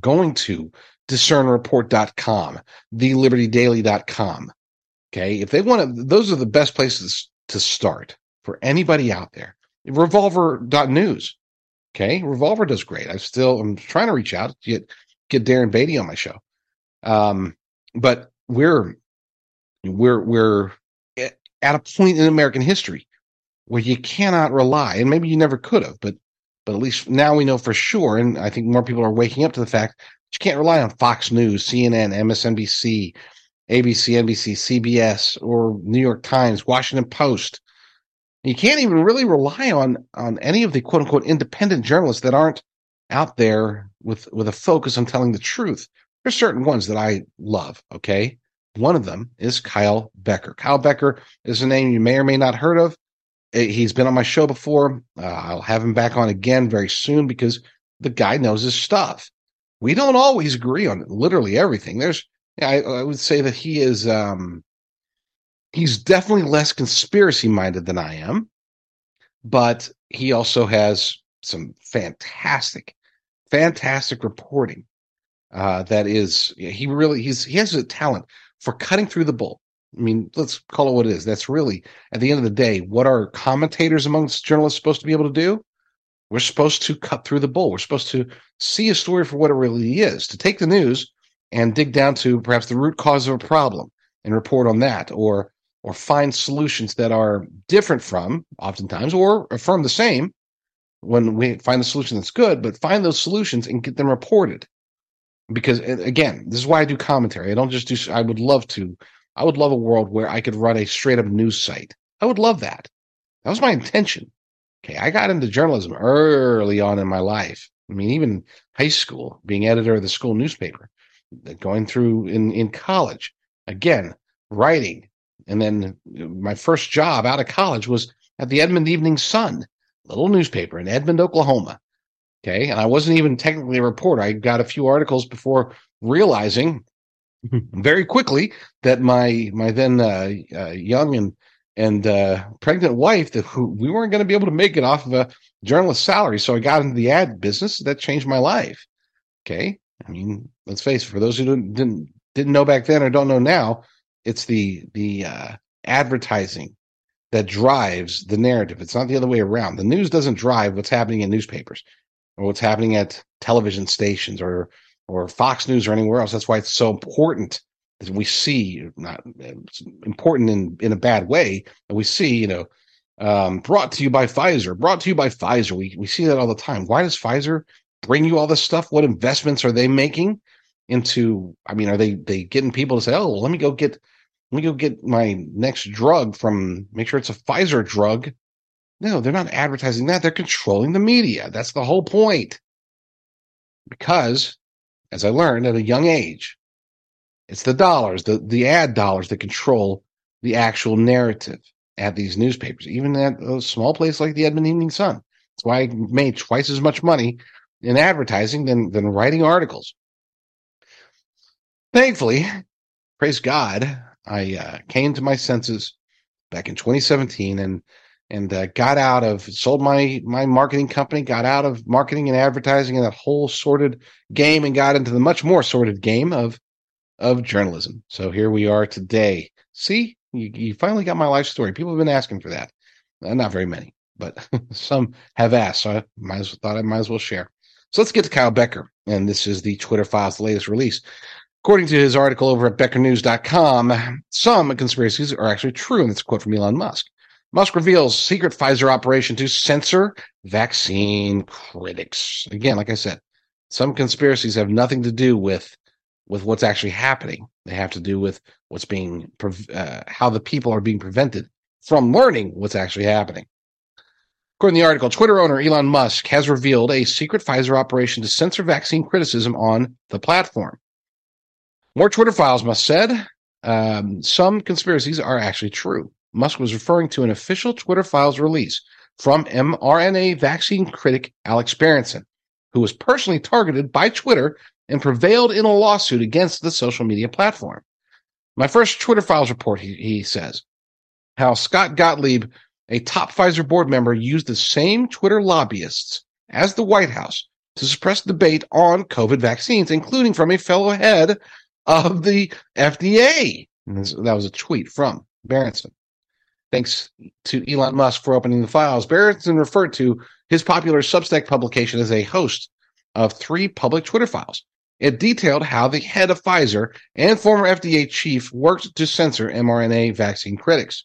going to DiscernReport.com, thelibertydaily.com. Okay, if they want to, those are the best places to start for anybody out there. Revolver.news. Okay, Revolver does great. I'm trying to reach out to get Darren Beatty on my show, but we're at a point in American history where you cannot rely, and maybe you never could have, but at least now we know for sure, and I think more people are waking up to the fact. You can't rely on Fox News, CNN, MSNBC, ABC, NBC, CBS, or New York Times, Washington Post. You can't even really rely on any of the quote-unquote independent journalists that aren't out there with a focus on telling the truth. There's certain ones that I love, okay? One of them is Kyle Becker. Kyle Becker is a name you may or may not heard of. He's been on my show before. I'll have him back on again very soon because the guy knows his stuff. We don't always agree on literally everything. I would say that he is, he's definitely less conspiracy minded than I am, but he also has some fantastic reporting. He has a talent for cutting through the bull. I mean, let's call it what it is. That's really, at the end of the day, what are commentators amongst journalists supposed to be able to do? We're supposed to cut through the bull. We're supposed to see a story for what it really is, to take the news and dig down to perhaps the root cause of a problem and report on that, or find solutions that are different from, oftentimes, or affirm the same when we find a solution that's good, but find those solutions and get them reported. Because, again, this is why I do commentary. I don't just do – I would love a world where I could run a straight-up news site. I would love that. That was my intention. Okay, I got into journalism early on in my life. I mean, even high school, being editor of the school newspaper, going through in college, again, writing. And then my first job out of college was at the Edmond Evening Sun, a little newspaper in Edmond, Oklahoma. Okay, and I wasn't even technically a reporter. I got a few articles before realizing very quickly that my then young and pregnant wife who we weren't going to be able to make it off of a journalist's salary. So I got into the ad business. That changed my life. Okay. I mean, let's face it, for those who didn't know back then or don't know now, it's the advertising that drives the narrative. It's not the other way around. The news doesn't drive what's happening in newspapers or what's happening at television stations or Fox News or anywhere else. That's why it's so important. We see, not important in a bad way, but we see, you know, brought to you by Pfizer. We see that all the time. Why does Pfizer bring you all this stuff? What investments are they making into, I mean, are they getting people to say, oh, well, let me go get my next drug from, make sure it's a Pfizer drug. No, they're not advertising that. They're controlling the media. That's the whole point. Because as I learned at a young age. It's the dollars, the ad dollars that control the actual narrative at these newspapers, even at a small place like the Edmond Evening Sun. That's why I made twice as much money in advertising than writing articles. Thankfully, praise God, I came to my senses back in 2017 and got out of, sold my marketing company, got out of marketing and advertising and that whole sordid game and got into the much more sordid game of journalism. So here we are today. See, you finally got my life story. People have been asking for that. Not very many, but some have asked. So I thought I might as well share. So let's get to Kyle Becker. And this is the Twitter Files' latest release. According to his article over at BeckerNews.com, some conspiracies are actually true. And it's a quote from Elon Musk. Musk reveals secret Pfizer operation to censor vaccine critics. Again, like I said, some conspiracies have nothing to do with what's actually happening. They have to do with what's being, how the people are being prevented from learning what's actually happening. According to the article, Twitter owner Elon Musk has revealed a secret Pfizer operation to censor vaccine criticism on the platform. More Twitter Files, Musk said, some conspiracies are actually true. Musk was referring to an official Twitter Files release from mRNA vaccine critic Alex Berenson, who was personally targeted by Twitter and prevailed in a lawsuit against the social media platform. My first Twitter Files report, he says, how Scott Gottlieb, a top Pfizer board member, used the same Twitter lobbyists as the White House to suppress debate on COVID vaccines, including from a fellow head of the FDA. And that was a tweet from Berenson. Thanks to Elon Musk for opening the files. Berenson referred to his popular Substack publication as a host of three public Twitter files. It detailed how the head of Pfizer and former FDA chief worked to censor mRNA vaccine critics.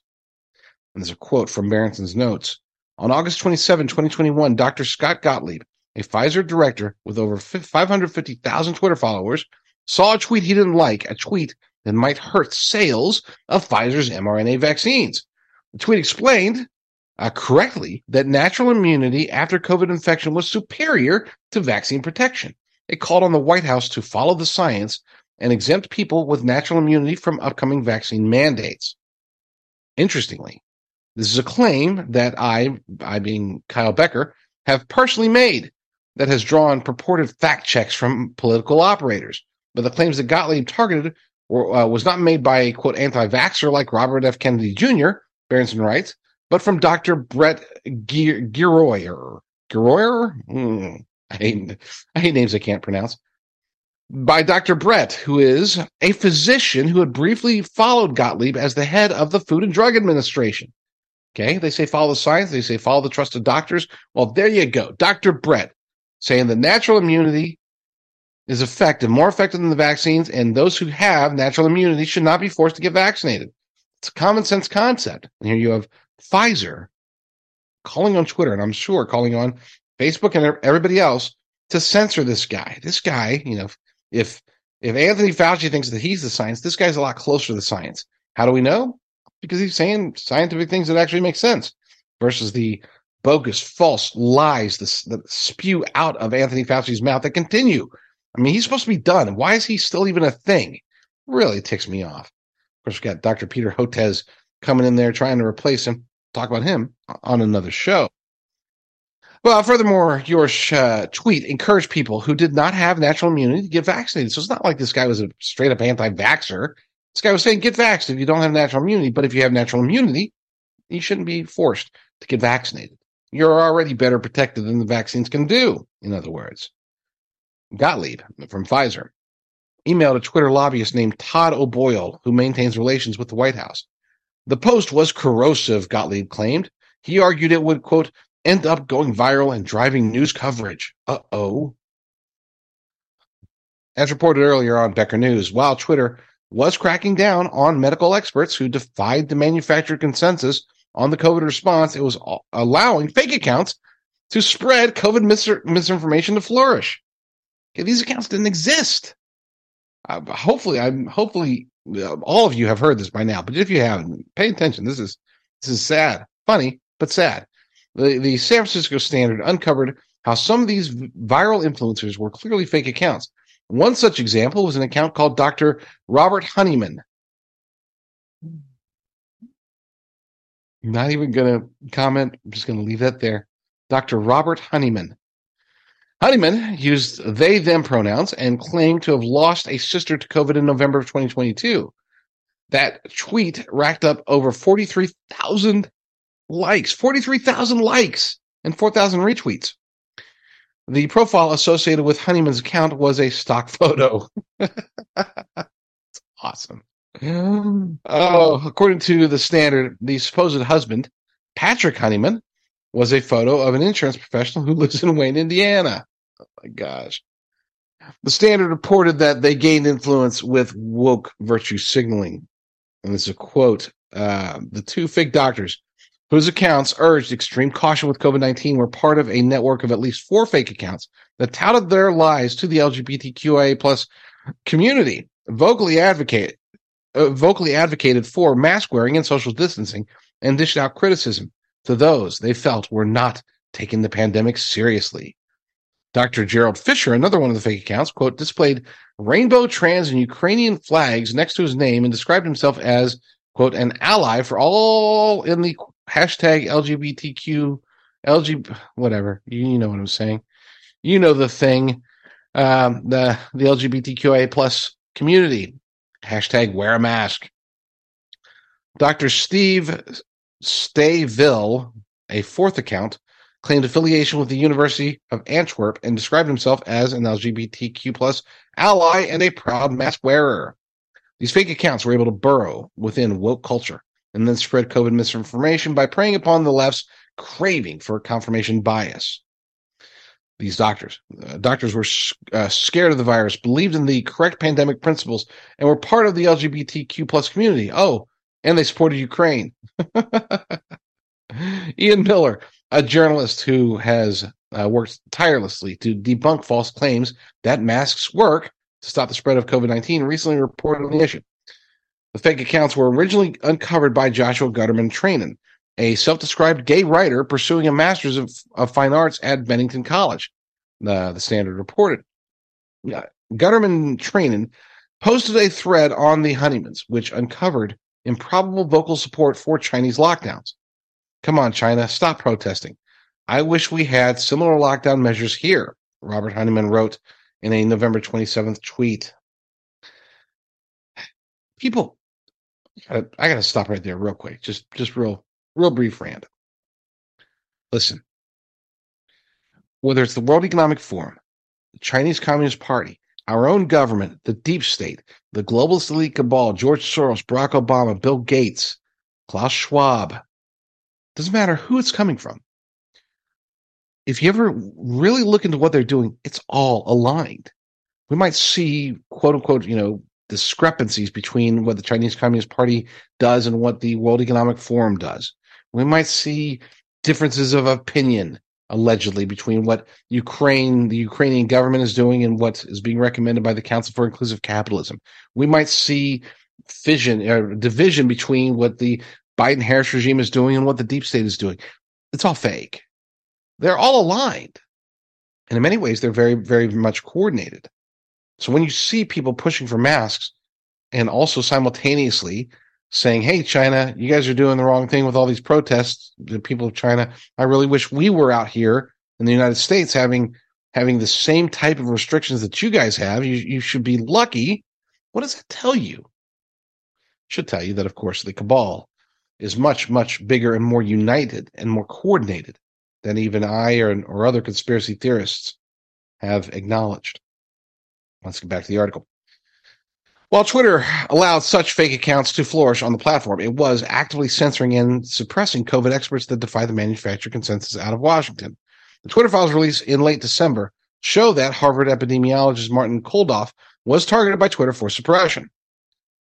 And there's a quote from Berenson's notes. On August 27, 2021, Dr. Scott Gottlieb, a Pfizer director with over 550,000 Twitter followers, saw a tweet he didn't like, a tweet that might hurt sales of Pfizer's mRNA vaccines. The tweet explained correctly that natural immunity after COVID infection was superior to vaccine protection. It called on the White House to follow the science and exempt people with natural immunity from upcoming vaccine mandates. Interestingly, this is a claim that I being Kyle Becker, have personally made that has drawn purported fact checks from political operators. But the claims that Gottlieb targeted was not made by a, quote, anti-vaxxer like Robert F. Kennedy Jr., Berenson writes, but from Dr. Brett Giroyer. I hate names I can't pronounce. By Dr. Brett, who is a physician who had briefly followed Gottlieb as the head of the Food and Drug Administration. Okay, they say follow the science, they say follow the trusted doctors. Well, there you go. Dr. Brett saying the natural immunity is effective, more effective than the vaccines, and those who have natural immunity should not be forced to get vaccinated. It's a common sense concept. And here you have Pfizer calling on Twitter, and I'm sure calling on Facebook and everybody else to censor this guy. This guy, you know, if Anthony Fauci thinks that he's the science, this guy's a lot closer to the science. How do we know? Because he's saying scientific things that actually make sense versus the bogus, false lies that spew out of Anthony Fauci's mouth that continue. I mean, he's supposed to be done. Why is he still even a thing? Really ticks me off. Of course, we've got Dr. Peter Hotez coming in there trying to replace him. Talk about him on another show. Well, furthermore, your tweet encouraged people who did not have natural immunity to get vaccinated. So it's not like this guy was a straight-up anti-vaxxer. This guy was saying get vaccinated if you don't have natural immunity. But if you have natural immunity, you shouldn't be forced to get vaccinated. You're already better protected than the vaccines can do, in other words. Gottlieb from Pfizer emailed a Twitter lobbyist named Todd O'Boyle, who maintains relations with the White House. The post was corrosive, Gottlieb claimed. He argued it would, quote, end up going viral and driving news coverage. Uh-oh. As reported earlier on Becker News, while Twitter was cracking down on medical experts who defied the manufactured consensus on the COVID response, it was allowing fake accounts to spread COVID misinformation to flourish. Okay, these accounts didn't exist. Hopefully, all of you have heard this by now. But if you haven't, pay attention. This is sad, funny, but sad. The San Francisco Standard uncovered how some of these viral influencers were clearly fake accounts, One such example was an account called Dr. Robert Honeyman. Not even going to comment. I'm just going to leave that there. Dr. Robert Honeyman. Honeyman used they, them pronouns and claimed to have lost a sister to COVID in November of 2022. That tweet racked up over 43,000 likes, 43,000 likes and 4,000 retweets. The profile associated with Honeyman's account was a stock photo. It's awesome. According to the Standard, the supposed husband, Patrick Honeyman, was a photo of an insurance professional who lives in Wayne, Indiana. Oh my gosh. The Standard reported that they gained influence with woke virtue signaling. And this is a quote. The two fake doctors whose accounts urged extreme caution with COVID-19 were part of a network of at least four fake accounts that touted their lies to the LGBTQIA plus community, vocally advocated for mask wearing and social distancing, and dished out criticism to those they felt were not taking the pandemic seriously. Dr. Gerald Fisher, another one of the fake accounts, quote, displayed rainbow, trans, and Ukrainian flags next to his name and described himself as, quote, an ally for all in the hashtag LGBTQ, whatever. You know what I'm saying. You know the thing, the LGBTQIA plus community. Hashtag wear a mask. Dr. Steve Stayville, a fourth account, claimed affiliation with the University of Antwerp and described himself as an LGBTQ plus ally and a proud mask wearer. These fake accounts were able to burrow within woke culture and then spread COVID misinformation by preying upon the left's craving for confirmation bias. These doctors were scared of the virus, believed in the correct pandemic principles, and were part of the LGBTQ plus community. Oh, and they supported Ukraine. Ian Miller, a journalist who has worked tirelessly to debunk false claims that masks work to stop the spread of COVID-19, recently reported on the issue. The fake accounts were originally uncovered by Joshua Guterman Trainin, a self-described gay writer pursuing a master's of fine arts at Bennington College, the Standard reported. Guterman Trainin posted a thread on the Honeymans, which uncovered improbable vocal support for Chinese lockdowns. Come on, China, stop protesting. I wish we had similar lockdown measures here, Robert Honeyman wrote in a November 27th tweet. People, I got to stop right there real quick. Just real brief rant. Listen, whether it's the World Economic Forum, the Chinese Communist Party, our own government, the deep state, the globalist elite cabal, George Soros, Barack Obama, Bill Gates, Klaus Schwab, doesn't matter who it's coming from. If you ever really look into what they're doing, it's all aligned. We might see, quote unquote, discrepancies between what the Chinese Communist Party does and what the World Economic Forum does. We might see differences of opinion, allegedly, between what the Ukrainian government is doing and what is being recommended by the Council for Inclusive Capitalism. We might see fission or division between what the Biden-Harris regime is doing and what the deep state is doing. It's all fake. They're all aligned. And in many ways, they're very, very much coordinated. So when you see people pushing for masks and also simultaneously saying, hey, China, you guys are doing the wrong thing with all these protests, the people of China, I really wish we were out here in the United States having the same type of restrictions that you guys have. You should be lucky. What does that tell you? It should tell you that, of course, the cabal is much, much bigger and more united and more coordinated than even I or other conspiracy theorists have acknowledged. Let's get back to the article. While Twitter allowed such fake accounts to flourish on the platform, it was actively censoring and suppressing COVID experts that defy the manufactured consensus out of Washington. The Twitter files released in late December show that Harvard epidemiologist Martin Kulldorff was targeted by Twitter for suppression.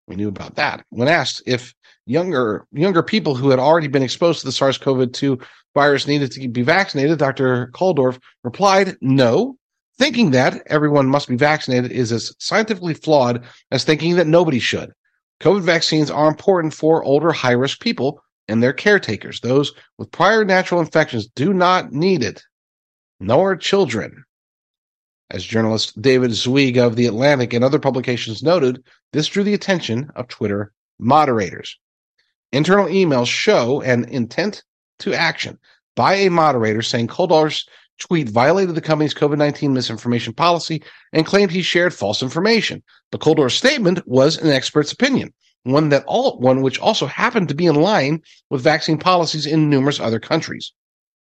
We knew about that. When asked if younger people who had already been exposed to the SARS-CoV-2 virus needed to be vaccinated, Dr. Kulldorff replied, no. Thinking that everyone must be vaccinated is as scientifically flawed as thinking that nobody should. COVID vaccines are important for older, high-risk people and their caretakers. Those with prior natural infections do not need it, nor children. As journalist David Zweig of The Atlantic and other publications noted, this drew the attention of Twitter moderators. Internal emails show an intent to action by a moderator saying Koldar's tweet violated the company's COVID-19 misinformation policy and claimed he shared false information. But Koldar's statement was an expert's opinion, one which also happened to be in line with vaccine policies in numerous other countries.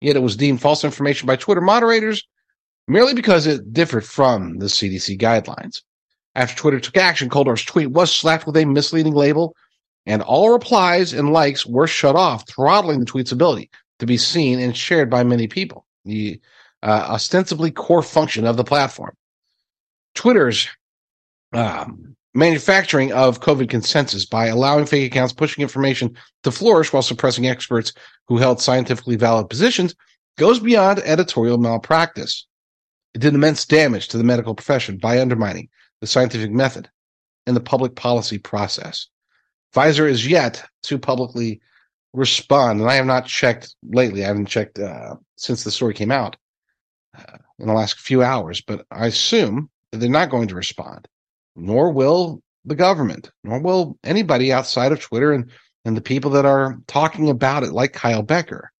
Yet it was deemed false information by Twitter moderators merely because it differed from the CDC guidelines. After Twitter took action, Koldar's tweet was slapped with a misleading label, and all replies and likes were shut off, throttling the tweet's ability to be seen and shared by many people, the ostensibly core function of the platform. Twitter's manufacturing of COVID consensus by allowing fake accounts pushing information to flourish while suppressing experts who held scientifically valid positions goes beyond editorial malpractice. It did immense damage to the medical profession by undermining the scientific method and the public policy process. Pfizer is yet to publicly respond, and I have not checked lately. I haven't checked since the story came out in the last few hours, but I assume that they're not going to respond, nor will the government, nor will anybody outside of Twitter and the people that are talking about it like Kyle Becker.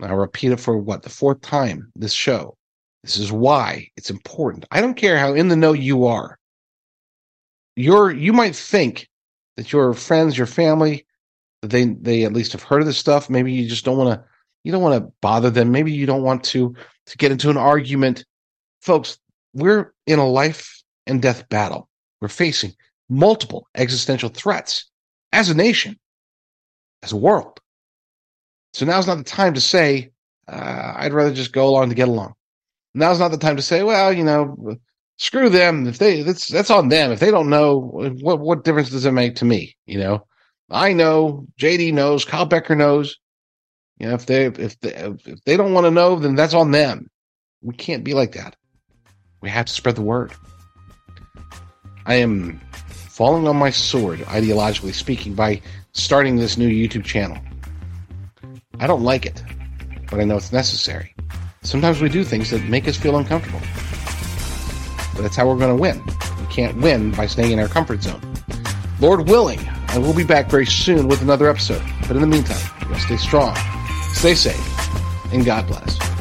I'll repeat it for the fourth time this show. This is why it's important. I don't care how in the know you are. You might think that your friends, your family, that they at least have heard of this stuff. Maybe you just don't want to bother them. Maybe you don't want to get into an argument. Folks, we're in a life and death battle. We're facing multiple existential threats as a nation, as a world. So now's not the time to say, I'd rather just go along to get along. Now's not the time to say, well, you know, screw them. If that's on them. If they don't know, what difference does it make to me? You know, I know, JD knows, Kyle Becker knows. You know, if they don't want to know, then that's on them. We can't be like that. We have to spread the word. I am falling on my sword, ideologically speaking, by starting this new YouTube channel. I don't like it, but I know it's necessary. Sometimes we do things that make us feel uncomfortable. But that's how we're going to win. We can't win by staying in our comfort zone. Lord willing, I will be back very soon with another episode. But in the meantime, you gotta stay strong, stay safe, and God bless.